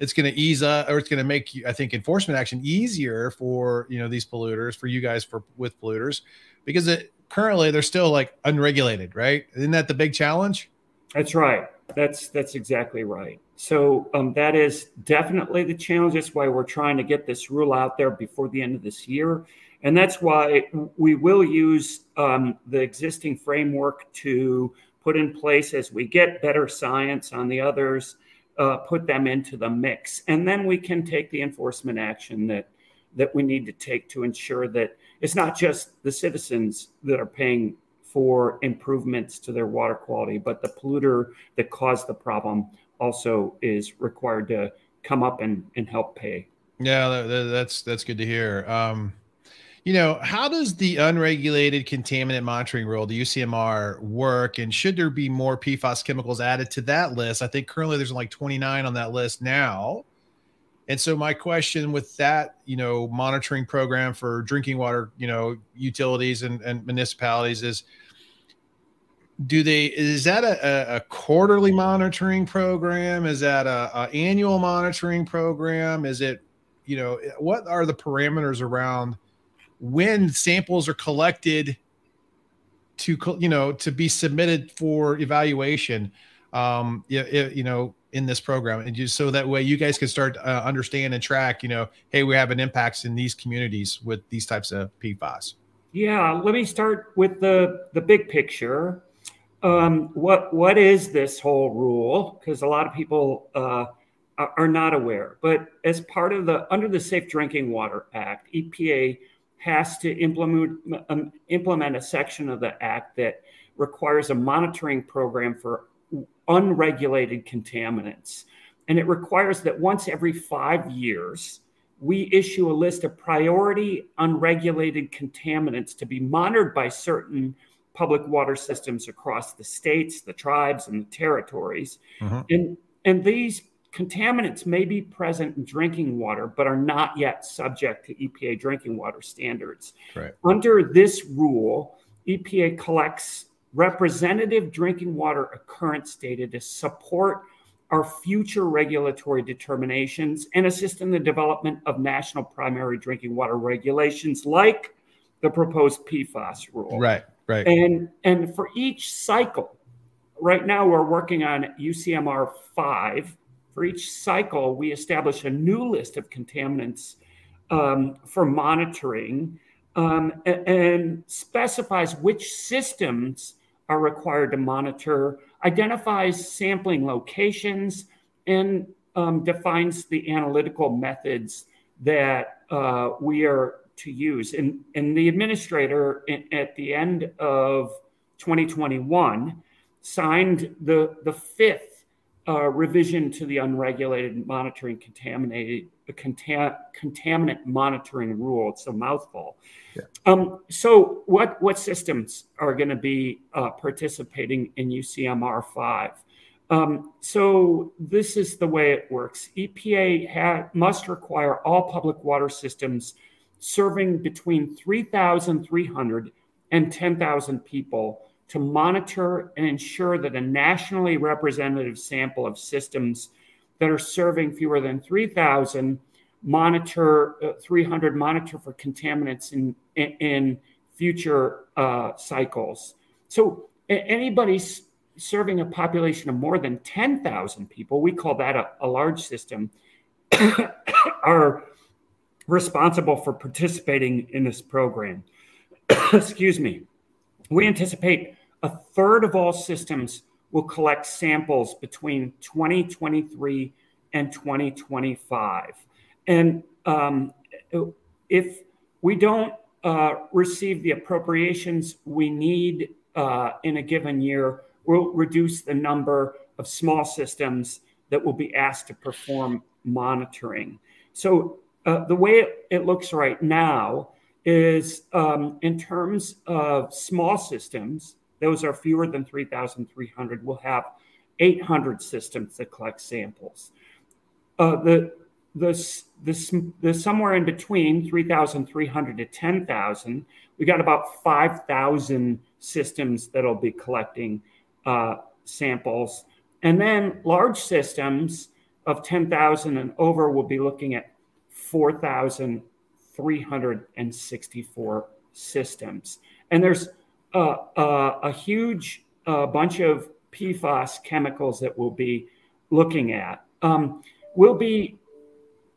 it's going to ease up, or it's going to make, I think, enforcement action easier for, you know, these polluters, for you guys, for with polluters, because it, currently they're still like unregulated, right? Isn't that the big challenge? That's right. That's that's exactly right. So um, that is definitely the challenge. That's why we're trying to get this rule out there before the end of this year. And that's why we will use um, the existing framework to put in place as we get better science on the others, uh, put them into the mix. And then we can take the enforcement action that that we need to take to ensure that it's not just the citizens that are paying for improvements to their water quality, but the polluter that caused the problem also is required to come up and, and help pay. Yeah, that's that's good to hear. Um, you know, how does the unregulated contaminant monitoring rule, the U C M R, work? And should there be more P F A S chemicals added to that list? I think currently there's like twenty-nine on that list now. And so my question with that, you know, monitoring program for drinking water, you know, utilities and, and municipalities is, do they, is that a, a quarterly monitoring program? Is that a, a annual monitoring program? Is it, you know, what are the parameters around when samples are collected to, you know, to be submitted for evaluation? Um, you, you know, in this program, and just so that way you guys can start to uh, understand and track, you know, hey, we have an impacts in these communities with these types of P F A S. Yeah. Let me start with the, the big picture. Um, what, what is this whole rule? Because a lot of people uh, are not aware, but as part of the, under the Safe Drinking Water Act, E P A has to implement, um, implement a section of the act that requires a monitoring program for unregulated contaminants. And it requires that once every five years, we issue a list of priority unregulated contaminants to be monitored by certain public water systems across the states, the tribes, and the territories. Mm-hmm. And, and these contaminants may be present in drinking water, but are not yet subject to E P A drinking water standards. Right. Under this rule, E P A collects representative drinking water occurrence data to support our future regulatory determinations and assist in the development of national primary drinking water regulations like the proposed P FAS rule. Right, right. And, and for each cycle, right now we're working on U C M R five. For each cycle, we establish a new list of contaminants um, for monitoring um, and, and specifies which systems are required to monitor, identifies sampling locations, and um, defines the analytical methods that uh, we are to use. And, and the administrator in, at the end of twenty twenty-one signed the, the fifth uh, revision to the unregulated monitoring contaminated contam- contaminant monitoring rule. It's a mouthful. Yeah. Um, so what, what systems are going to be uh, participating in U C M R five? Um, so this is the way it works. E P A ha- must require all public water systems serving between three thousand three hundred and ten thousand people to monitor and ensure that a nationally representative sample of systems that are serving fewer than three thousand monitor uh, three hundred monitor for contaminants in in, in future uh, cycles. So anybody serving a population of more than ten thousand people, we call that a, a large system, are responsible for participating in this program. Excuse me. We anticipate a third of all systems will collect samples between twenty twenty-three and twenty twenty-five. And um, if we don't uh, receive the appropriations we need uh, in a given year, we'll reduce the number of small systems that will be asked to perform monitoring. So uh, the way it, it looks right now is um, in terms of small systems, those are fewer than three thousand three hundred, will have eight hundred systems that collect samples. Uh, the, the, the, the somewhere in between three thousand three hundred to ten thousand, we got about five thousand systems that'll be collecting uh, samples. And then large systems of ten thousand and over will be looking at four thousand three hundred sixty-four systems. And there's Uh, uh, a huge uh, bunch of P FAS chemicals that we'll be looking at. Um, we'll be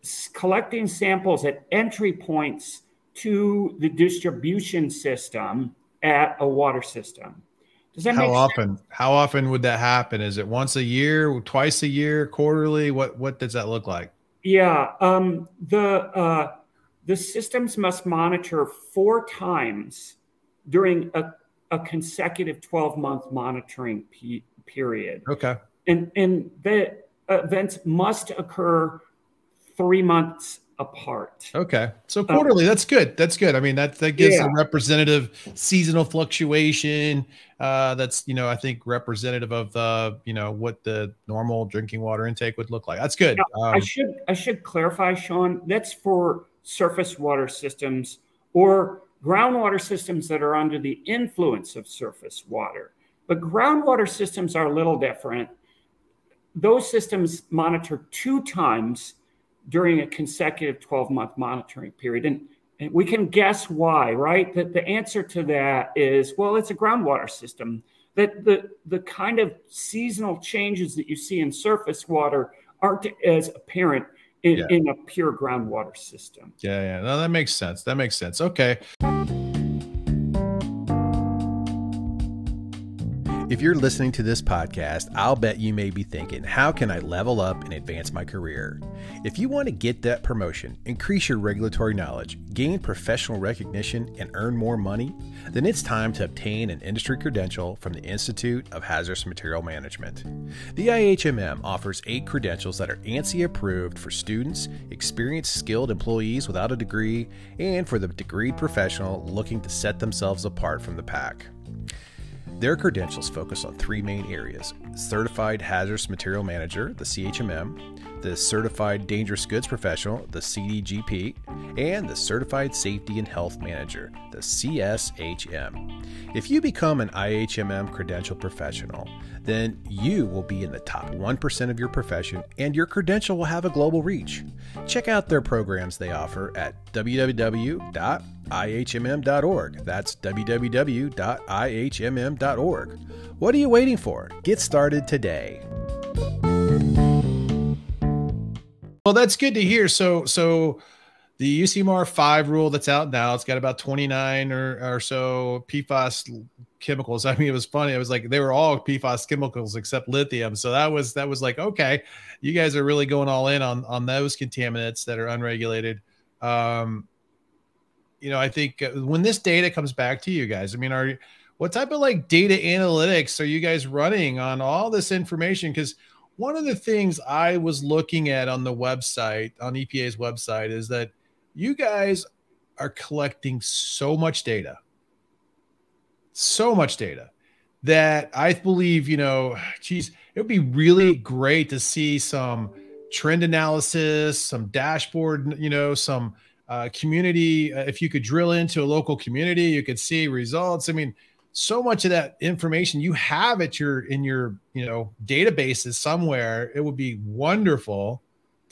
s- collecting samples at entry points to the distribution system at a water system. Does that make sense? How often? How often would that happen? Is it once a year, twice a year, quarterly? What What does that look like? Yeah, um, the uh, the systems must monitor four times during a a consecutive twelve-month monitoring pe- period. Okay. And and the events must occur three months apart. Okay. So quarterly, um, that's good. That's good. I mean, that, that gives yeah. a representative seasonal fluctuation. Uh, that's, you know, I think representative of the, you know, what the normal drinking water intake would look like. That's good. Now, um, I should, I should clarify, Sean, that's for surface water systems or groundwater systems that are under the influence of surface water. But groundwater systems are a little different. Those systems monitor two times during a consecutive twelve-month monitoring period. And, and we can guess why, right? That the answer to that is, well, it's a groundwater system. That the, the kind of seasonal changes that you see in surface water aren't as apparent in, yeah. in a pure groundwater system. Yeah, yeah. No, that makes sense. That makes sense. Okay. If you're listening to this podcast, I'll bet you may be thinking, how can I level up and advance my career? If you want to get that promotion, increase your regulatory knowledge, gain professional recognition, and earn more money, then it's time to obtain an industry credential from the Institute of Hazardous Material Management. The I H M M offers eight credentials that are ANSI approved for students, experienced skilled employees without a degree, and for the degreed professional looking to set themselves apart from the pack. Their credentials focus on three main areas: Certified Hazardous Material Manager, the C H M M, the Certified Dangerous Goods Professional, the C D G P, and the Certified Safety and Health Manager, the C S H M. If you become an I H M M credentialed professional, then you will be in the top one percent of your profession and your credential will have a global reach. Check out their programs they offer at w w w dot I H M M dot org. That's w w w dot I H M M dot org. What are you waiting for? Get started today. Well, that's good to hear. So, so the U C M R five rule that's out now, it's got about twenty-nine or, or so P F A S chemicals. I mean, it was funny. It was like they were all P F A S chemicals except lithium. So that was that was like, okay, you guys are really going all in on on those contaminants that are unregulated. Um, you know, I think when this data comes back to you guys, I mean, are what type of like data analytics are you guys running on all this information? Because one of the things I was looking at on the website, on E P A's website, is that you guys are collecting so much data, so much data that I believe, you know, geez, it would be really great to see some trend analysis, some dashboard, you know, some uh, community. Uh, if you could drill into a local community, you could see results. I mean, so much of that information you have at your, in your, you know, databases somewhere. It would be wonderful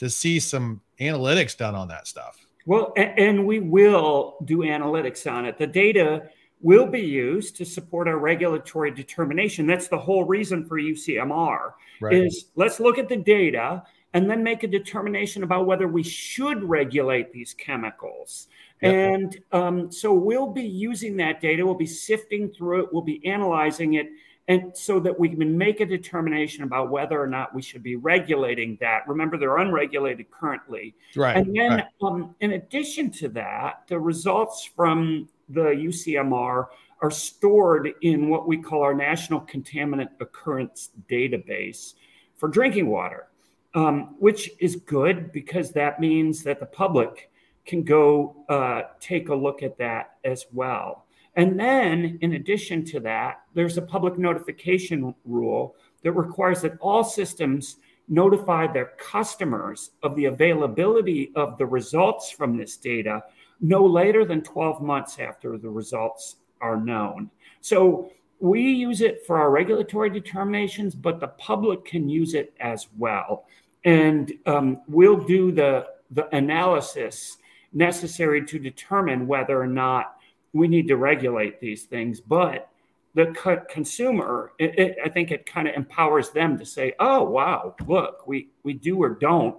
to see some analytics done on that stuff. Well, and we will do analytics on it. The data will be used to support our regulatory determination. That's the whole reason for U C M R, right, is let's look at the data and then make a determination about whether we should regulate these chemicals. Yep. And um, so we'll be using that data. We'll be sifting through it. We'll be analyzing it. And so that we can make a determination about whether or not we should be regulating that. Remember, they're unregulated currently. Right. And then right. Um, in addition to that, the results from the U C M R are stored in what we call our National Contaminant Occurrence Database for drinking water, um, which is good because that means that the public can go uh, take a look at that as well. And then, in addition to that, there's a public notification rule that requires that all systems notify their customers of the availability of the results from this data no later than twelve months after the results are known. So we use it for our regulatory determinations, but the public can use it as well. And um, we'll do the, the analysis necessary to determine whether or not we need to regulate these things, but the co- consumer, it, it, I think it kind of empowers them to say, oh, wow, look, we, we do or don't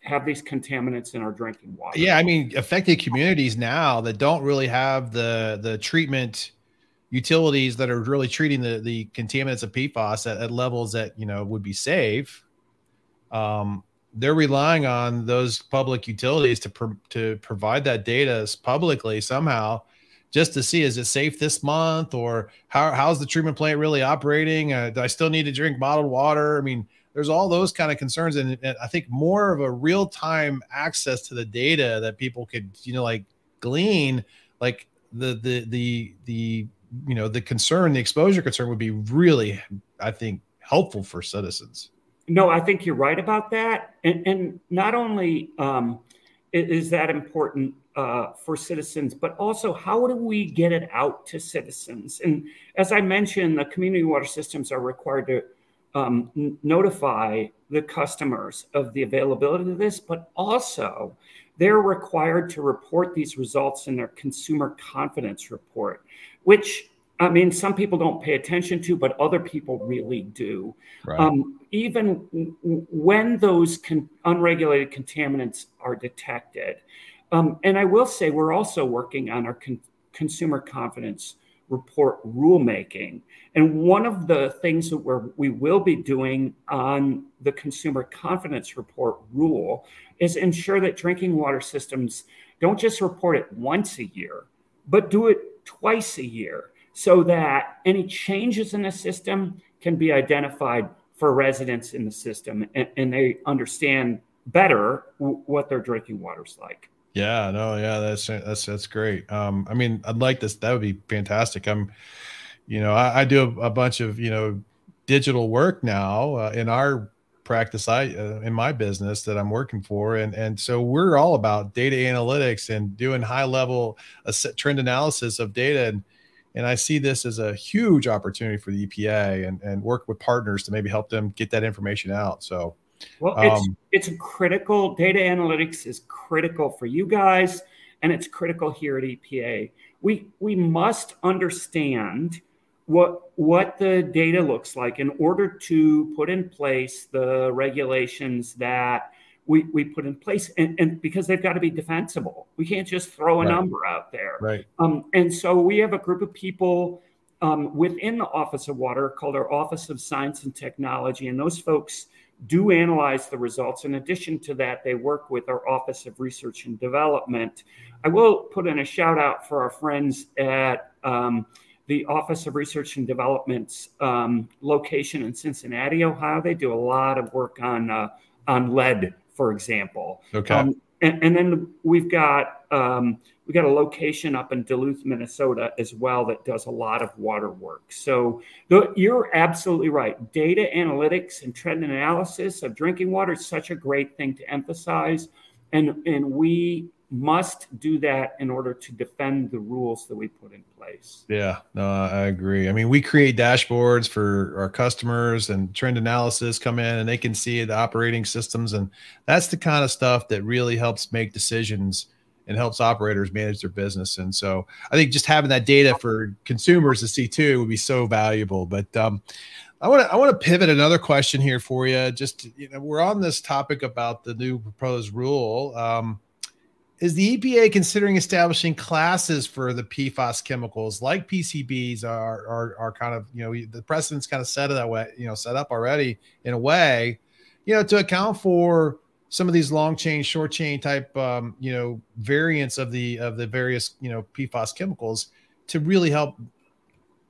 have these contaminants in our drinking water. Yeah, I mean, affected communities now that don't really have the the treatment utilities that are really treating the, the contaminants of P F A S at, at levels that, you know, would be safe. Um, they're relying on those public utilities to pro- to provide that data publicly somehow, just to see, is it safe this month, or how, how's the treatment plant really operating? Uh, do I still need to drink bottled water? I mean, there's all those kind of concerns. And, and I think more of a real time access to the data that people could, you know, like glean, like the, the, the, the, you know, the concern, the exposure concern would be really, I think, helpful for citizens. No, I think you're right about that. And, and not only um, is that important Uh, for citizens, but also how do we get it out to citizens? And as I mentioned, the community water systems are required to um, n- notify the customers of the availability of this, but also they're required to report these results in their consumer confidence report, which, I mean, some people don't pay attention to, but other people really do. Right. Um, even w- when those con- unregulated contaminants are detected. Um, and I will say we're also working on our con- consumer confidence report rulemaking. And one of the things that we're, we will be doing on the consumer confidence report rule is ensure that drinking water systems don't just report it once a year, but do it twice a year so that any changes in the system can be identified for residents in the system and, and they understand better w- what their drinking water's like. Yeah, no, yeah, that's, that's, that's great. Um, I mean, I'd like this. That would be fantastic. I'm, you know, I, I do a, a bunch of, you know, digital work now uh, in our practice, I uh, in my business that I'm working for, and and so we're all about data analytics and doing high level uh, trend analysis of data, and and I see this as a huge opportunity for the E P A, and and work with partners to maybe help them get that information out. So, well, um, it's it's critical. Data analytics is critical for you guys, and it's critical here at E P A. We we must understand what what the data looks like in order to put in place the regulations that we, we put in place, and, and because they've got to be defensible. We can't just throw a right. number out there. Right. Um, and so we have a group of people um, within the Office of Water called our Office of Science and Technology, and those folks do analyze the results. In addition to that, they work with our Office of Research and Development. I will put in a shout out for our friends at um, the Office of Research and Development's um, location in Cincinnati, Ohio. They do a lot of work on uh, on lead, for example. Okay. Um, and, and then we've got um, we got a location up in Duluth, Minnesota, as well that does a lot of water work. So the, you're absolutely right. Data analytics and trend analysis of drinking water is such a great thing to emphasize, and and we must do that in order to defend the rules that we put in place. Yeah, no, I agree. I mean, we create dashboards for our customers, and trend analysis come in and they can see the operating systems. And that's the kind of stuff that really helps make decisions and helps operators manage their business. And so I think just having that data for consumers to see too would be so valuable. But um, I want to I want to pivot another question here for you. Just, you know, we're on this topic about the new proposed rule. Um, Is the E P A considering establishing classes for the P FAS chemicals like P C Bs are, are, are kind of, you know, the precedent's kind of set that way, you know, set up already in a way, you know, to account for some of these long chain, short chain type, um, you know, variants of the, of the various, you know, P FAS chemicals to really help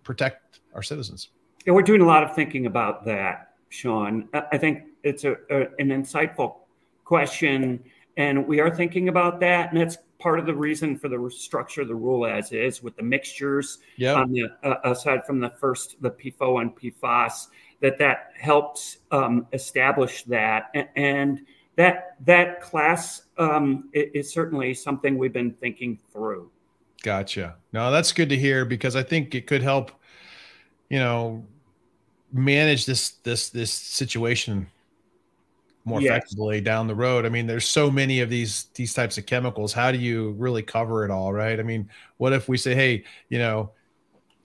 protect our citizens? Yeah, we're doing a lot of thinking about that, Sean. I think it's a, a an insightful question. And we are thinking about that. And that's part of the reason for the structure of the rule as is with the mixtures, yep. on the, uh, aside from the first, the P F O A and P FAS, that that helps um, establish that. And, and that that class um, is certainly something we've been thinking through. Gotcha. No, that's good to hear, because I think it could help, you know, manage this this this situation more yes. effectively down the road. I mean, there's so many of these, these types of chemicals. How do you really cover it all? Right. I mean, what if we say, hey, you know,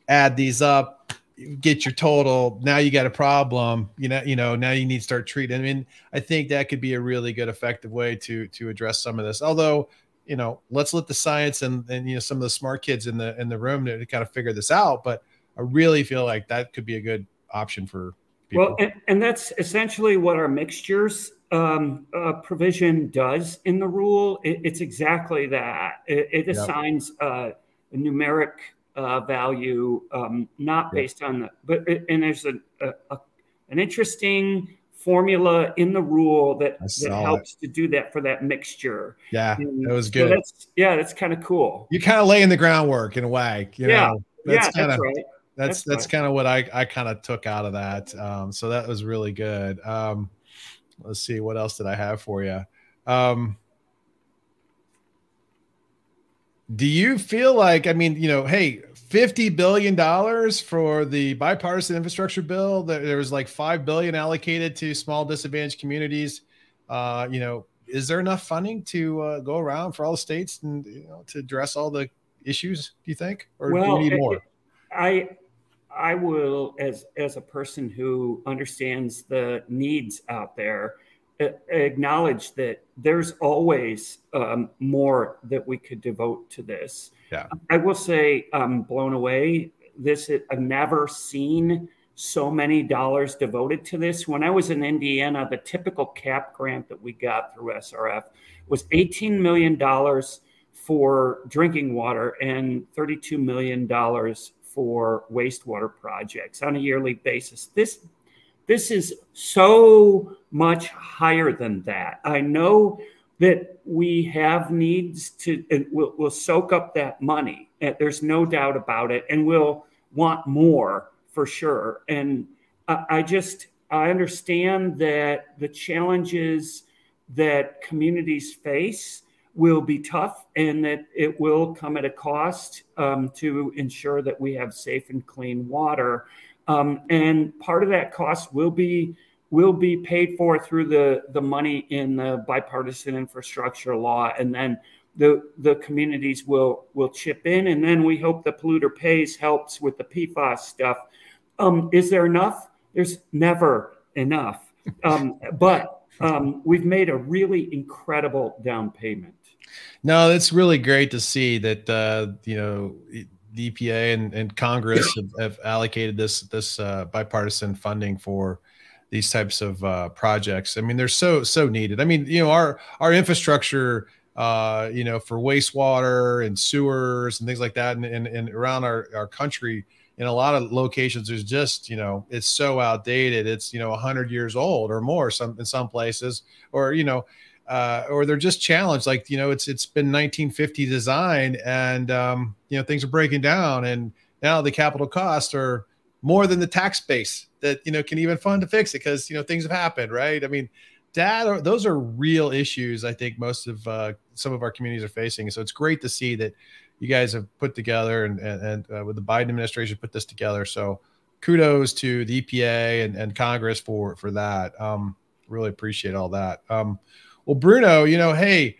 add these up, get your total. Now you got a problem, you know, you know, now you need to start treating. I mean, I think that could be a really good, effective way to, to address some of this. Although, you know, let's let the science and, and, you know, some of the smart kids in the, in the room to, to kind of figure this out. But I really feel like that could be a good option for people. Well, and, and that's essentially what our mixtures um, uh, provision does in the rule. It, it's exactly that. It, it yep. assigns uh, a numeric uh, value, um, not yep. based on the, but, and there's a, a, a, an interesting formula in the rule that, that helps it. to do that for that mixture. Yeah, and that was good. So that's, yeah, that's kind of cool. You're kind of laying the groundwork in a way. You yeah, know? That's yeah, kinda, that's right. That's that's, that's kind of what I, I kind of took out of that. Um, so that was really good. Um, let's see. What else did I have for you? Um, do you feel like, I mean, you know, hey, fifty billion dollars for the bipartisan infrastructure bill, there was like five billion dollars allocated to small disadvantaged communities. Uh, you know, is there enough funding to uh, go around for all the states and, you know, to address all the issues, do you think? Or well, do we need more? It, I I will, as as a person who understands the needs out there, uh, acknowledge that there's always um, more that we could devote to this. Yeah. I will say I'm blown away. This I've never seen so many dollars devoted to this. When I was in Indiana, the typical C A P grant that we got through S R F was eighteen million dollars for drinking water and thirty-two million dollars for wastewater projects on a yearly basis. This this is so much higher than that. I know that we have needs to, and we'll, we'll soak up that money. There's no doubt about it. And we'll want more for sure. And I, I just, I understand that the challenges that communities face will be tough, and that it will come at a cost um, to ensure that we have safe and clean water. Um, and part of that cost will be will be paid for through the, the money in the bipartisan infrastructure law. And then the the communities will will chip in. And then we hope the polluter pays helps with the P FAS stuff. Um, is there enough? There's never enough. Um, but um, we've made a really incredible down payment. No, it's really great to see that, uh, you know, the E P A and, and Congress have, have allocated this, this uh, bipartisan funding for these types of uh, projects. I mean, they're so, so needed. I mean, you know, our, our infrastructure, uh, you know, for wastewater and sewers and things like that. And, and, and around our, our country, in a lot of locations, there's just, you know, it's so outdated. It's, you know, a hundred years old or more some in some places, or, you know, uh, or they're just challenged. Like, you know, it's, it's been nineteen fifty design, and, um, you know, things are breaking down, and now the capital costs are more than the tax base that, you know, can even fund to fix it, because, you know, things have happened, right? I mean, that, those are real issues I think most of uh, some of our communities are facing. So it's great to see that you guys have put together, and, and, and uh, with the Biden administration put this together. So kudos to the E P A and, and Congress for, for that. Um, really appreciate all that. Um, well, Bruno, you know, hey,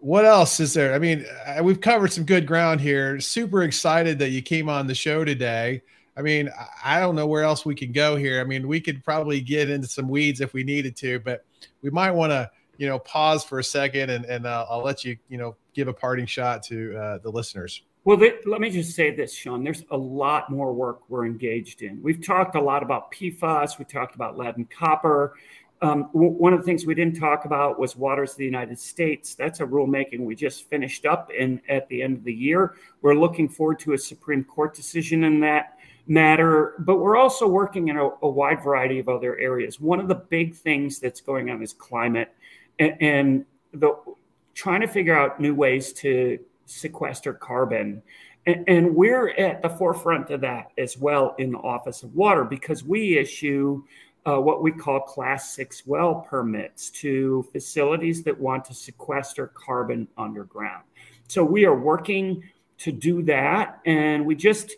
what else is there? I mean, I, we've covered some good ground here. Super excited that you came on the show today. I mean, I don't know where else we can go here. I mean, we could probably get into some weeds if we needed to, but we might want to, you know, pause for a second, and, and uh, I'll let you, you know, give a parting shot to uh, the listeners. Well, th- let me just say this, Sean. There's a lot more work we're engaged in. We've talked a lot about P FAS. We talked about lead and copper. Um, w- one of the things we didn't talk about was Waters of the United States. That's a rulemaking we just finished up in at the end of the year. We're looking forward to a Supreme Court decision in that matter, but we're also working in a, a wide variety of other areas. One of the big things that's going on is climate, and, and the trying to figure out new ways to sequester carbon. And, and we're at the forefront of that as well in the Office of Water, because we issue uh, what we call Class six well permits to facilities that want to sequester carbon underground. So we are working to do that, and we just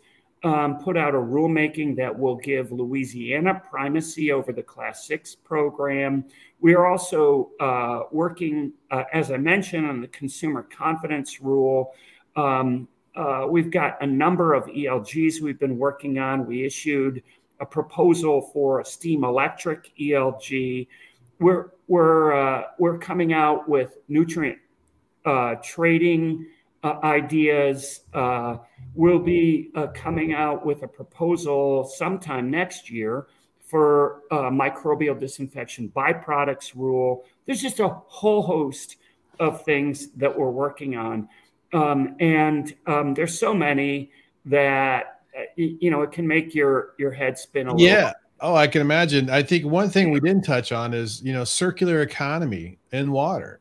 Um, put out a rulemaking that will give Louisiana primacy over the Class six program. We are also uh, working, uh, as I mentioned, on the consumer confidence rule. Um, uh, we've got a number of E L Gs we've been working on. We issued a proposal for a steam electric E L G. We're we're uh, we're coming out with nutrient uh, trading Uh, ideas. Uh, will be uh, coming out with a proposal sometime next year for uh, microbial disinfection byproducts rule. There's just a whole host of things that we're working on. Um, and um, there's so many that, uh, you know, it can make your, your head spin a little. Yeah. Oh, I can imagine. I think one thing we didn't touch on is, you know, circular economy in water.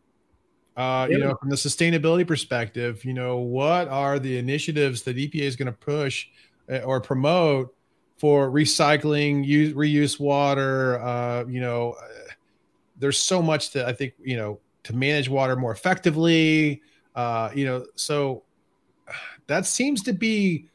Uh, you know, from the sustainability perspective, you know, what are the initiatives that E P A is going to push or promote for recycling, use, reuse water? Uh, you know, there's so much to, I think, you know, to manage water more effectively, uh, you know, so that seems to be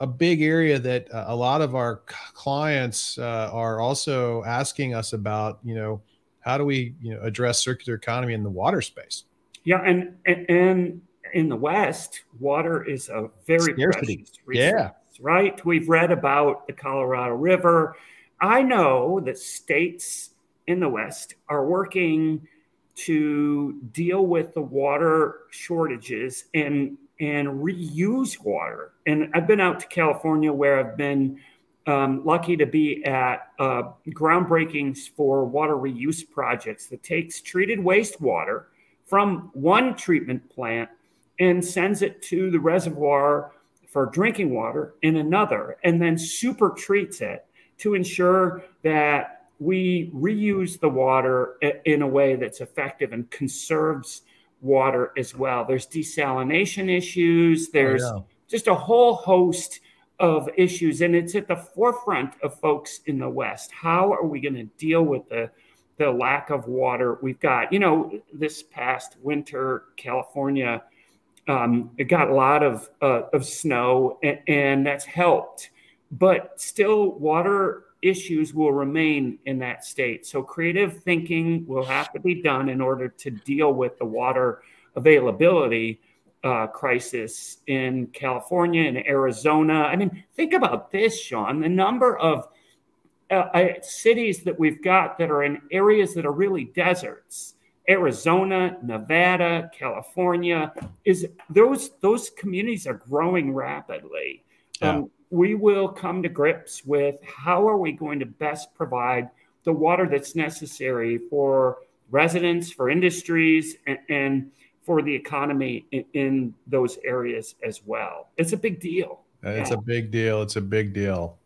a big area that uh, a lot of our clients uh, are also asking us about. You know, how do we, you know, address circular economy in the water space? Yeah, and, and and in the West, water is a very scarcity. Precious resource, yeah. Right? We've read about the Colorado River. I know that states in the West are working to deal with the water shortages and, and reuse water. And I've been out to California, where I've been Um, lucky to be at uh, groundbreakings for water reuse projects that takes treated wastewater from one treatment plant and sends it to the reservoir for drinking water in another, and then super treats it to ensure that we reuse the water in a way that's effective and conserves water as well. There's desalination issues. There's oh, yeah. just a whole host of issues, and it's at the forefront of folks in the West. How are we going to deal with the the lack of water we've got? You know, this past winter, California, um, it got a lot of uh, of snow, and, and that's helped. But still, water issues will remain in that state. So creative thinking will have to be done in order to deal with the water availability uh, crisis in California and Arizona. I mean, think about this, Sean, the number of uh, cities that we've got that are in areas that are really deserts. Arizona, Nevada, California, is those those communities are growing rapidly. Yeah. Um, we will come to grips with how are we going to best provide the water that's necessary for residents, for industries, and, and for the economy in, in those areas as well. It's a big deal. It's yeah. a big deal. It's a big deal.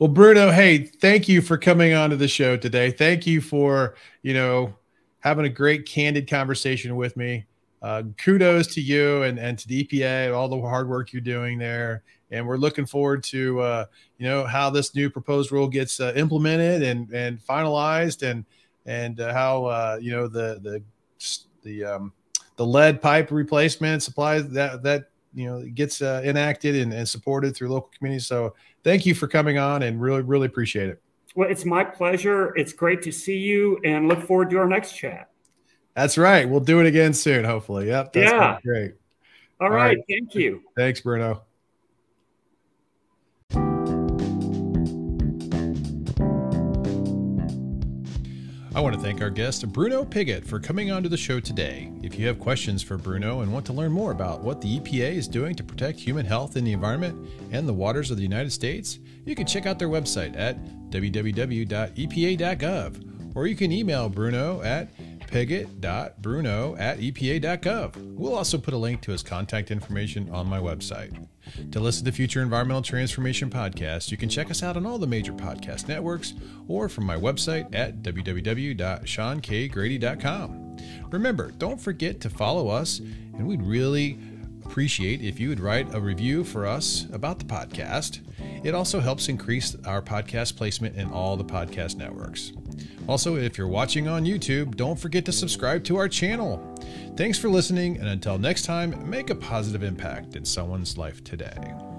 Well, Bruno, hey, thank you for coming on to the show today. Thank you for, you know, having a great candid conversation with me. Uh, kudos to you and, and to the E P A and all the hard work you're doing there. And we're looking forward to, uh, you know, how this new proposed rule gets uh, implemented and, and finalized, and and uh, how, uh, you know, the the the um, the lead pipe replacement supplies that that, you know, gets uh, enacted and, and supported through local communities. So thank you for coming on, and really, really appreciate it. Well, it's my pleasure. It's great to see you, and look forward to our next chat. That's right. We'll do it again soon, hopefully. Yep. That's yeah. Great. All, all right. right. Thank you. Thanks, Bruno. I want to thank our guest, Bruno Pigott, for coming onto the show today. If you have questions for Bruno and want to learn more about what the E P A is doing to protect human health and the environment and the waters of the United States, you can check out their website at w w w dot e p a dot gov, or you can email Bruno at pigott dot bruno at e p a dot gov. We'll also put a link to his contact information on my website. To listen to future Environmental Transformation podcasts, you can check us out on all the major podcast networks or from my website at w w w dot sean k grady dot com. Remember, don't forget to follow us, and we'd really appreciate if you would write a review for us about the podcast. It also helps increase our podcast placement in all the podcast networks. Also, if you're watching on YouTube, don't forget to subscribe to our channel. Thanks for listening, and until next time, make a positive impact in someone's life today.